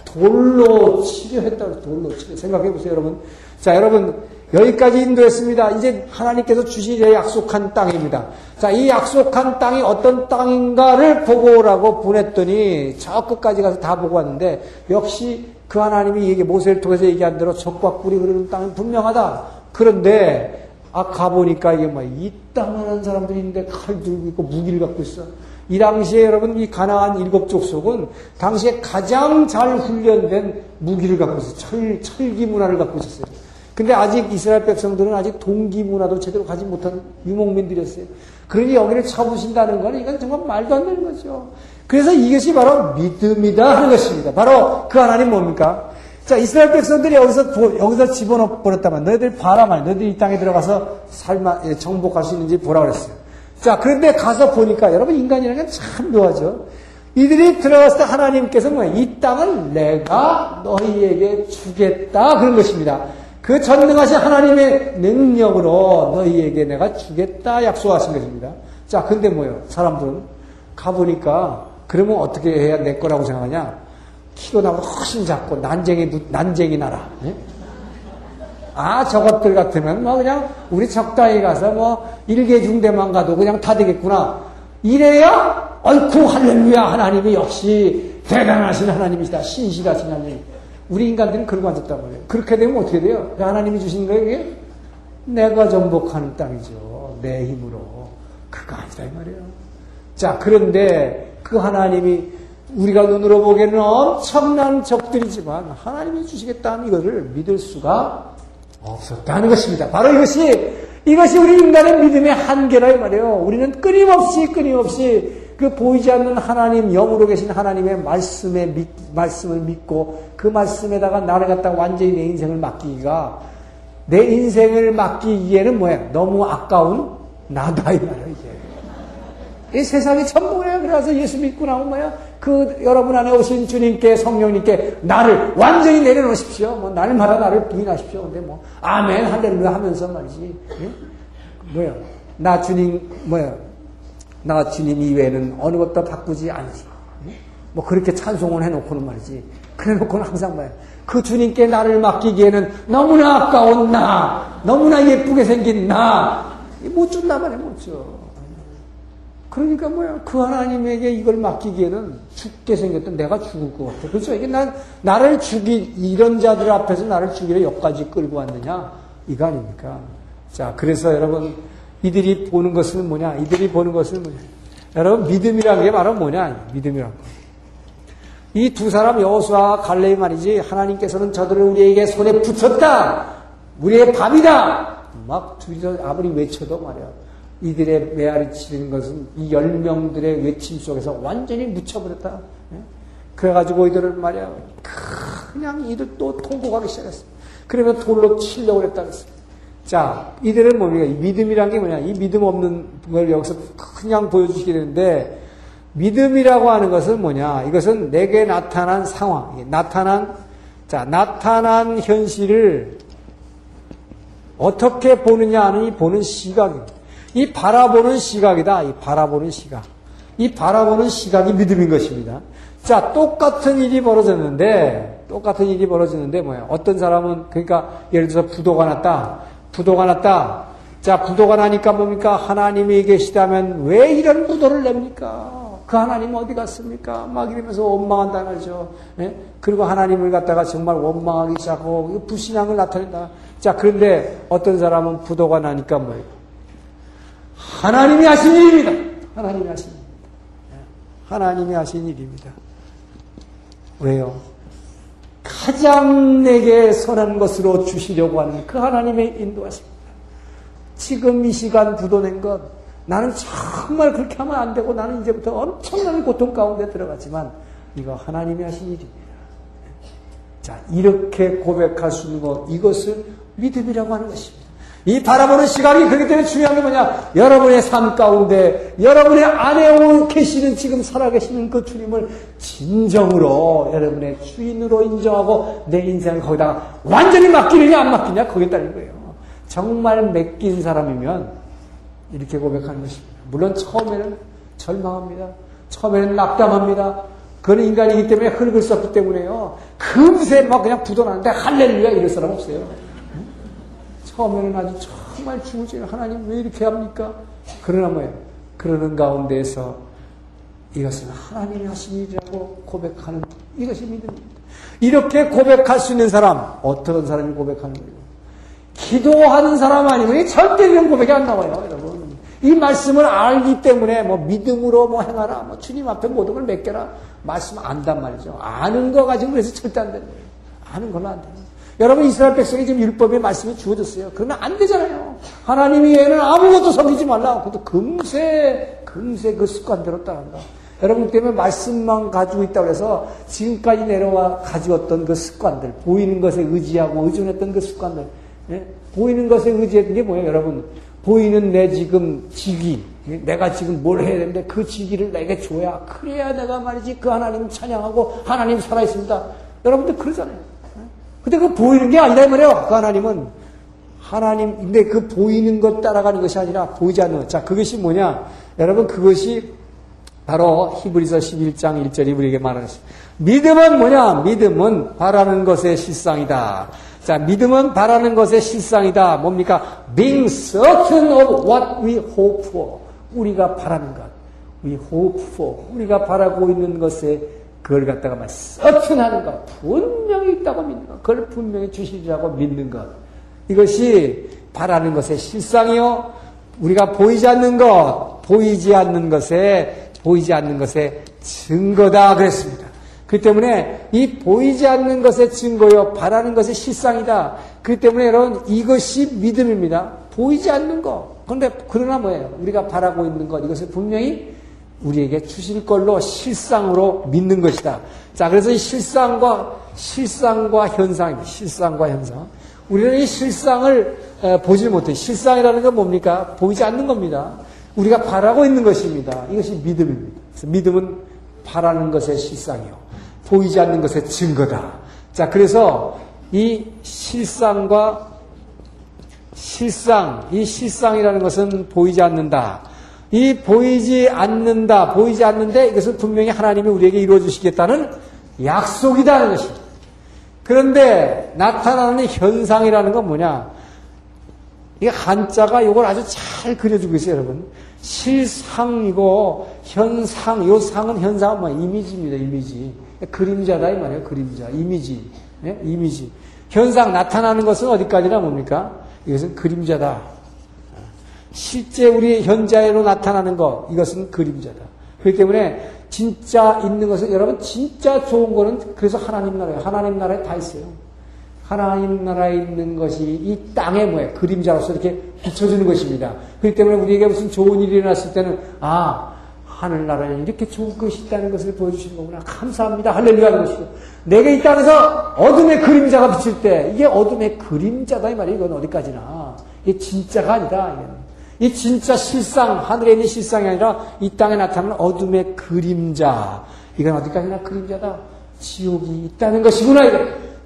돌로 치료했다고 돌로 치료. 생각해보세요 여러분. 자 여러분 여기까지 인도했습니다. 이제 하나님께서 주시려 약속한 땅입니다. 자 이 약속한 땅이 어떤 땅인가를 보고 오라고 보냈더니 저 끝까지 가서 다 보고 왔는데 역시 그 하나님이 얘기, 모세를 통해서 얘기한 대로 적과 꿀이 흐르는 땅은 분명하다. 그런데 아 가보니까 이게 막 이 땅하는 사람들이 있는데 칼 들고 있고 무기를 갖고 있어. 이 당시에 여러분 이 가나안 일곱 족속은 당시에 가장 잘 훈련된 무기를 갖고 있었어요. 철, 철기 문화를 갖고 있었어요. 근데 아직 이스라엘 백성들은 아직 동기 문화도 제대로 가지 못한 유목민들이었어요. 그러니 여기를 쳐부신다는 건 이건 정말 말도 안 되는 거죠. 그래서 이것이 바로 믿음이다 하는 것입니다. 바로 그 하나님 뭡니까? 자, 이스라엘 백성들이 여기서, 여기서 집어넣어버렸다면 너희들 봐라 말, 너희들 이 땅에 들어가서 살마, 정복할 수 있는지 보라 그랬어요. 자, 그런데 가서 보니까 여러분 인간이라는 건 참 묘하죠. 이들이 들어갔을 때 하나님께서 뭐예요? 이 땅을 내가 너희에게 주겠다 그런 것입니다. 그 전능하신 하나님의 능력으로 너희에게 내가 주겠다 약속하신 것입니다. 자, 근데 뭐예요? 사람들은 가보니까 그러면 어떻게 해야 내 거라고 생각하냐? 키도 나보다 훨씬 작고 난쟁이, 난쟁이 나라. 예? 아, 저것들 같으면 뭐 그냥 우리 적당히 가서 뭐 일개 중대만 가도 그냥 다 되겠구나. 이래야 얼쿠 할렐루야 하나님이 역시 대단하신 하나님이시다. 신실하신 하나님. 우리 인간들은 그러고 앉았단 말이에요. 그렇게 되면 어떻게 돼요? 하나님이 주신 거예요 이게? 내가 정복하는 땅이죠. 내 힘으로. 그거 아니다 이 말이에요. 자, 그런데 그 하나님이 우리가 눈으로 보기에는 엄청난 적들이지만 하나님이 주시겠다는 이거를 믿을 수가 없었다는 것입니다. 바로 이것이 이것이 우리 인간의 믿음의 한계라 이 말이에요. 우리는 끊임없이 끊임없이 그 보이지 않는 하나님, 영으로 계신 하나님의 말씀에 믿, 말씀을 믿고 그 말씀에다가 나를 갖다 완전히 내 인생을 맡기기가 내 인생을 맡기기에는 뭐야? 너무 아까운 나다 이 말이에요. 이게 이 세상이 전부예요. 그래서 예수 믿고 나온 거야. 그 여러분 안에 오신 주님께 성령님께 나를 완전히 내려놓으십시오. 뭐 날마다 나를 부인하십시오. 근데 뭐 아멘 할렐루야 하면서 말이지. 예? 뭐야? 나 주님 뭐야? 나 주님 이외에는 어느 것도 바꾸지 않지. 예? 뭐 그렇게 찬송을 해놓고는 말이지. 그래놓고는 항상 뭐야? 그 주님께 나를 맡기기에는 너무나 아까운 나, 너무나 예쁘게 생긴 나 못 준단 말이야 못 줘. 그러니까 뭐야 그 하나님에게 이걸 맡기기에는 죽게 생겼던 내가 죽을 것 같아. 그렇죠? 이게 난 나를 죽이 이런 자들 앞에서 나를 죽이려 여기까지 끌고 왔느냐 이거 아닙니까? 자 그래서 여러분 이들이 보는 것은 뭐냐? 이들이 보는 것은 뭐냐? 여러분 믿음이라는 게 바로 뭐냐? 믿음이란 거. 이 두 사람 여호수아 갈렙이 말이지 하나님께서는 저들을 우리에게 손에 붙였다. 우리의 밥이다. 막 둘이서 아무리 외쳐도 말이야. 이들의 메아리 치는 것은 이 열 명들의 외침 속에서 완전히 묻혀버렸다. 예? 그래가지고 이들을 말이야 그냥 이들 또 통곡하기 시작했어. 그러면 돌로 치려고 그랬다 그랬어. 자, 이들은 뭡니까? 이 믿음이란 게 뭐냐? 이 믿음 없는 걸 여기서 그냥 보여주시게 되는데 믿음이라고 하는 것은 뭐냐? 이것은 내게 나타난 상황, 나타난 자 나타난 현실을 어떻게 보느냐 하는 이 보는 시각입니다. 이 바라보는 시각이다. 이 바라보는 시각. 이 바라보는 시각이 믿음인 것입니다. 자, 똑같은 일이 벌어졌는데, 똑같은 일이 벌어지는데 뭐예요? 어떤 사람은, 그러니까 예를 들어서 부도가 났다. 부도가 났다. 자, 부도가 나니까 뭡니까? 하나님이 계시다면 왜 이런 부도를 냅니까? 그 하나님 어디 갔습니까? 막 이러면서 원망한다 말이죠. 예? 그리고 하나님을 갖다가 정말 원망하기 시작하고 불신앙을 나타낸다. 자, 그런데 어떤 사람은 부도가 나니까 뭐예요? 하나님이 하신 일입니다. 하나님이 하신 일입니다. 하나님이 하신 일입니다. 왜요? 가장 내게 선한 것으로 주시려고 하는 그 하나님의 인도하십니다. 지금 이 시간 부도낸 것, 나는 정말 그렇게 하면 안 되고 나는 이제부터 엄청난 고통 가운데 들어갔지만 이거 하나님이 하신 일입니다. 자, 이렇게 고백할 수 있는 것, 이것을 믿음이라고 하는 것입니다. 이 바라보는 시각이 그렇기 때문에 중요한 게 뭐냐? 여러분의 삶 가운데 여러분의 안에 계시는 지금 살아계시는 그 주님을 진정으로 여러분의 주인으로 인정하고 내 인생을 거기다가 완전히 맡기느냐 안 맡기냐 거기에 따른 거예요. 정말 맡긴 사람이면 이렇게 고백하는 것입니다. 물론 처음에는 절망합니다. 처음에는 낙담합니다. 그건 인간이기 때문에 흙을 썼기 때문에요. 금세 막 그냥 부도나는데 할렐루야 이럴 사람 없어요. 응? 처음에는 아주 정말 죽을지 하나님 왜 이렇게 합니까? 그러나 뭐예요? 그러는 가운데에서 이것은 하나님이 하신 일이라고 고백하는 이것이 믿음입니다. 이렇게 고백할 수 있는 사람, 어떤 사람이 고백하는 거예요? 기도하는 사람 아니면 절대 이런 고백이 안 나와요, 여러분. 이 말씀을 알기 때문에 뭐 믿음으로 뭐 행하라, 뭐 주님 앞에 모든 걸 맡겨라 말씀 안단 말이죠. 아는 거 가지고 그래서 절대 안 되는 거예요. 아는 걸로 안 되는 거예요. 여러분 이스라엘 백성이 지금 율법의 말씀이 주어졌어요. 그러면 안 되잖아요. 하나님이 얘는 아무것도 섬기지 말라. 그것도 금세 금세 그 습관대로 따라한다. 여러분 때문에 말씀만 가지고 있다고 해서 지금까지 내려와 가지고었던 그 습관들, 보이는 것에 의지하고 의존했던 그 습관들. 예? 보이는 것에 의지했던 게 뭐예요, 여러분? 보이는 내 지금 직위, 내가 지금 뭘 해야 되는데 그 직위를 내게 줘야, 그래야 내가 말이지 그 하나님 찬양하고 하나님 살아있습니다. 여러분들 그러잖아요. 예? 근데 그 보이는 게 아니라 말이에요. 그 하나님은 하나님, 근데 그 보이는 것 따라가는 것이 아니라 보이지 않는 것. 자, 그것이 뭐냐? 여러분, 그것이 바로 히브리서 십일 장 일 절이 우리에게 말하는 것입니다. 믿음은 뭐냐? 믿음은 바라는 것의 실상이다. 자, 믿음은 바라는 것의 실상이다. 뭡니까? Being certain of what we hope for. 우리가 바라는 것. We hope for. 우리가 바라고 있는 것에 그걸 갖다가 말 certain 하는 것. 분명히 있다고 믿는 것. 그걸 분명히 주시리라고 믿는 것. 이것이 바라는 것의 실상이요. 우리가 보이지 않는 것. 보이지 않는 것에, 보이지 않는 것의 증거다. 그랬습니다. 그 때문에 이 보이지 않는 것의 증거요 바라는 것의 실상이다. 그 때문에 여러분 이것이 믿음입니다. 보이지 않는 것. 그런데 그러나 뭐예요? 우리가 바라고 있는 것 이것을 분명히 우리에게 주실 걸로 실상으로 믿는 것이다. 자, 그래서 이 실상과 실상과 현상입니다. 실상과 현상. 우리는 이 실상을 보지 못해. 실상이라는 건 뭡니까? 보이지 않는 겁니다. 우리가 바라고 있는 것입니다. 이것이 믿음입니다. 그래서 믿음은 바라는 것의 실상이요. 보이지 않는 것의 증거다. 자, 그래서 이 실상과 실상, 이 실상이라는 것은 보이지 않는다. 이 보이지 않는다, 보이지 않는데 이것은 분명히 하나님이 우리에게 이루어주시겠다는 약속이다는 것입니다. 그런데 나타나는 현상이라는 건 뭐냐? 이 한자가 이걸 아주 잘 그려주고 있어요, 여러분. 실상이고 현상, 요 상은 현상은 뭐야? 이미지입니다, 이미지. 그림자다 이 말이에요. 그림자, 이미지, 예? 이미지. 현상 나타나는 것은 어디까지나 뭡니까? 이것은 그림자다. 실제 우리 현자로 나타나는 것, 이것은 그림자다. 그렇기 때문에 진짜 있는 것은 여러분 진짜 좋은 거는 그래서 하나님 나라에 하나님 나라에 다 있어요. 하나님 나라에 있는 것이 이 땅의 뭐예요? 그림자로서 이렇게 비춰주는 것입니다. 그렇기 때문에 우리에게 무슨 좋은 일이 일어났을 때는 아. 하늘나라에 이렇게 좋은 것이 있다는 것을 보여주시는 거구나. 감사합니다. 할렐루야 하는 것이고. 내게 이 땅에서 어둠의 그림자가 비칠 때, 이게 어둠의 그림자다, 이 말이에요. 이건 어디까지나. 이게 진짜가 아니다. 이건. 이 진짜 실상, 하늘에 있는 실상이 아니라 이 땅에 나타나는 어둠의 그림자. 이건 어디까지나 그림자다. 지옥이 있다는 것이구나. 이게.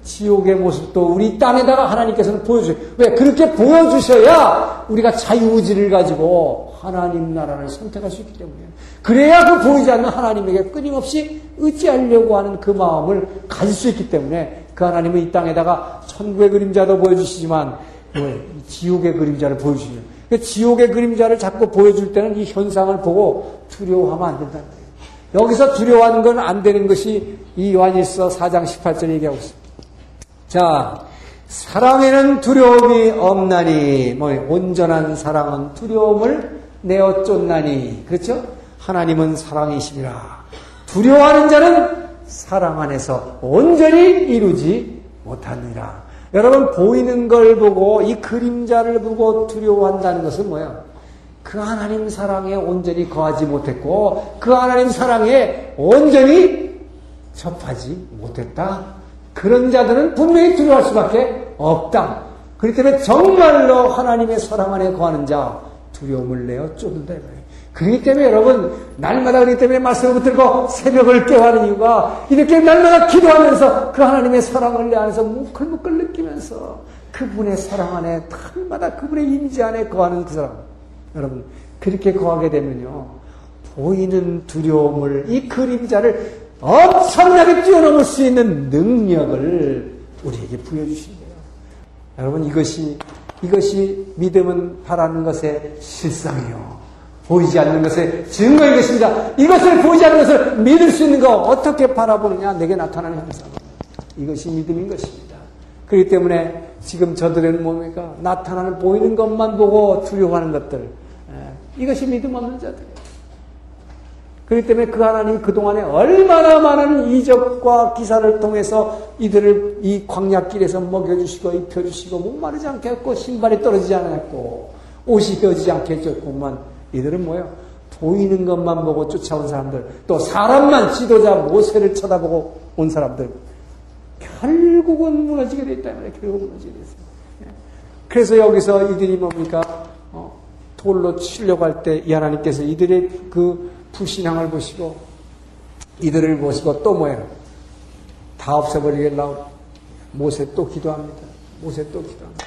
지옥의 모습도 우리 땅에다가 하나님께서는 보여주세요. 왜? 그렇게 보여주셔야 우리가 자유의지를 가지고 하나님 나라를 선택할 수 있기 때문에 그래야 그 보이지 않는 하나님에게 끊임없이 의지하려고 하는 그 마음을 가질 수 있기 때문에 그 하나님은 이 땅에다가 천국의 그림자도 보여주시지만 뭘, 지옥의 그림자를 보여주시는 그러니까 지옥의 그림자를 자꾸 보여줄 때는 이 현상을 보고 두려워하면 안 된다는 거예요. 여기서 두려워하는 건 안 되는 것이 이 요한일서 사 장 십팔 절에 얘기하고 있습니다. 자, 사랑에는 두려움이 없나니, 뭐 온전한 사랑은 두려움을 내어 쫓나니, 그렇죠? 하나님은 사랑이시니라. 두려워하는 자는 사랑 안에서 온전히 이루지 못하느니라. 여러분, 보이는 걸 보고 이 그림자를 보고 두려워한다는 것은 뭐예요? 그 하나님 사랑에 온전히 거하지 못했고 그 하나님 사랑에 온전히 접하지 못했다. 그런 자들은 분명히 두려워할 수밖에 없다. 그렇기 때문에 정말로 하나님의 사랑 안에 거하는 자 두려움을 내어 쫓는다. 그렇기 때문에 여러분, 날마다 그렇기 때문에 말씀을 붙들고 새벽을 깨워하는 이유가 이렇게 날마다 기도하면서 그 하나님의 사랑을 내 안에서 뭉클뭉클 느끼면서 그분의 사랑 안에 날마다 그분의 임재 안에 거하는 그 사람, 여러분 그렇게 거하게 되면요, 보이는 두려움을, 이 그림자를 엄청나게 뛰어넘을 수 있는 능력을 우리에게 부여주신 거예요. 여러분, 이것이 이것이 믿음은 바라는 것의 실상이요 보이지 않는 것의 증거인 것입니다. 이것을 보이지 않는 것을 믿을 수 있는 거, 어떻게 바라보느냐, 내게 나타나는 현상, 이것이 믿음인 것입니다. 그렇기 때문에 지금 저들은 뭡니까? 나타나는 보이는 것만 보고 두려워하는 것들, 이것이 믿음 없는 자들이에요. 그렇기 때문에 그 하나님이 그동안에 얼마나 많은 이적과 기사를 통해서 이들을 이 광야길에서 먹여주시고 입혀주시고 목마르지 않게 했고 신발이 떨어지지 않았고 옷이 떨어지지 않게 했고만, 이들은 뭐예요? 보이는 것만 보고 쫓아온 사람들, 또 사람만 지도자 모세를 쳐다보고 온 사람들, 결국은 무너지게 됐다 말이에요. 결국 무너지게 됐어요. 그래서 여기서 이들이 뭡니까? 어, 돌로 치려고 할 때 이 하나님께서 이들의 그 불신앙을 보시고 이들을 보시고 또 뭐예요? 다 없애버리겠나고 모세 또 기도합니다. 모세 또 기도합니다.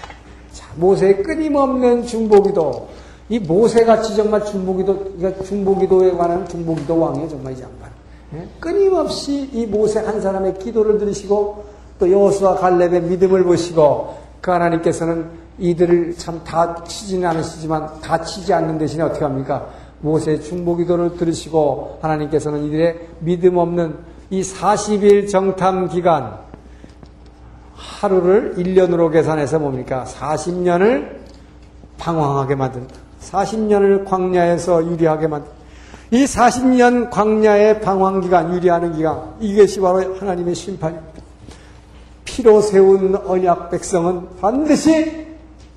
자, 모세의 끊임없는 중보기도, 이 모세같이 정말 중보기도, 그러니까 중보기도에 관한 중보기도 왕이에요, 정말 이 장판. 예? 끊임없이 이 모세 한 사람의 기도를 들으시고 또 여호수아 갈렙의 믿음을 보시고 그 하나님께서는 이들을 참 다 치지는 않으시지만 다 치지 않는 대신에 어떻게 합니까? 모세의 중보기도를 들으시고 하나님께서는 이들의 믿음 없는 이 사십 일 정탐 기간, 하루를 일 년으로 계산해서 뭡니까? 사십 년을 방황하게 만든다. 사십 년을 광야에서 유리하게 만든다. 이 사십 년 광야의 방황 기간, 유리하는 기간, 이것이 바로 하나님의 심판입니다. 피로 세운 언약 백성은 반드시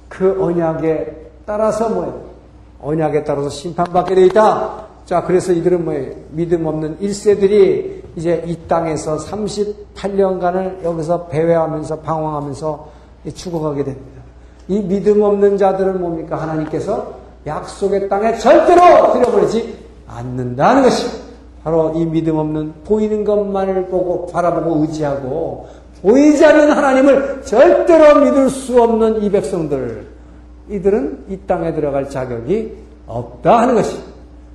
그 언약에 따라서 뭐예요? 언약에 따라서 심판받게 되어 있다. 자, 그래서 이들은 뭐예요? 믿음 없는 일 세들이 이제 이 땅에서 삼십팔 년간을 여기서 배회하면서 방황하면서 죽어가게 됩니다. 이 믿음 없는 자들은 뭡니까? 하나님께서 약속의 땅에 절대로 들여보내지 않는다는 것이 바로 이 믿음 없는, 보이는 것만을 보고 바라보고 의지하고 보이지 않는 하나님을 절대로 믿을 수 없는 이 백성들, 이들은 이 땅에 들어갈 자격이 없다 하는 것입니다.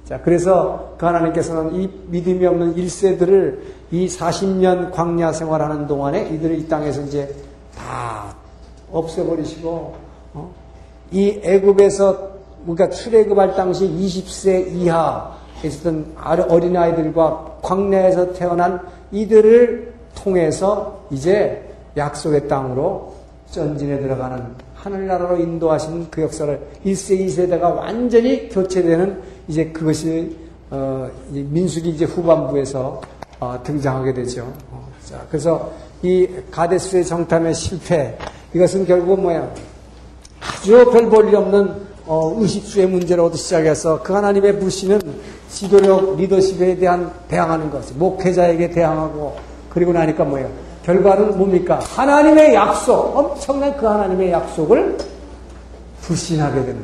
자, 그래서 그 하나님께서는 이 믿음이 없는 일 세들을 이 사십 년 광야 생활하는 동안에 이들을 이 땅에서 이제 다 없애버리시고, 어? 이 애굽에서, 그러니까 출애굽할 당시 이십 세 이하 있었던 어린아이들과 광야에서 태어난 이들을 통해서 이제 약속의 땅으로 전진해 들어가는 하늘나라로 인도하신 그 역사를 일 세, 이 세대가 완전히 교체되는 이제 그것이 어, 이제 민수기 이제 후반부에서 어, 등장하게 되죠. 어, 자, 그래서 이 가데스의 정탐의 실패, 이것은 결국은 뭐야? 아주 별 볼일 없는 어, 의식주의 문제로부터 시작해서 그 하나님의 불신은 지도력 리더십에 대한 대항하는 것, 목회자에게 대항하고, 그리고 나니까 뭐예요? 결과는 뭡니까? 하나님의 약속, 엄청난 그 하나님의 약속을 불신하게 되는,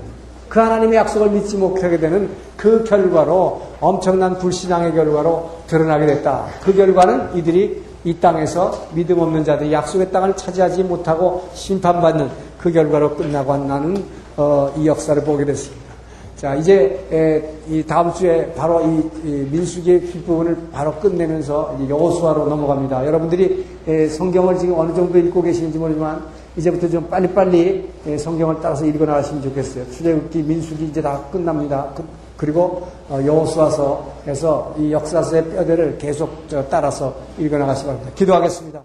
그 하나님의 약속을 믿지 못하게 되는 그 결과로, 엄청난 불신앙의 결과로 드러나게 됐다. 그 결과는 이들이 이 땅에서 믿음 없는 자들이 약속의 땅을 차지하지 못하고 심판받는 그 결과로 끝나고 한다는 어, 이 역사를 보게 됐습니다. 자, 이제 이 다음 주에 바로 이 민수기의 뒷부분을 바로 끝내면서 여호수아로 넘어갑니다. 여러분들이 성경을 지금 어느 정도 읽고 계시는지 모르지만 이제부터 좀 빨리빨리 성경을 따라서 읽어 나가시면 좋겠어요. 출애굽기, 민수기 이제 다 끝납니다. 그리고 여호수아서 해서 이 역사서의 뼈대를 계속 따라서 읽어 나가시기 바랍니다. 기도하겠습니다.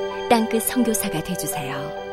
땅끝 선교사가 되어주세요.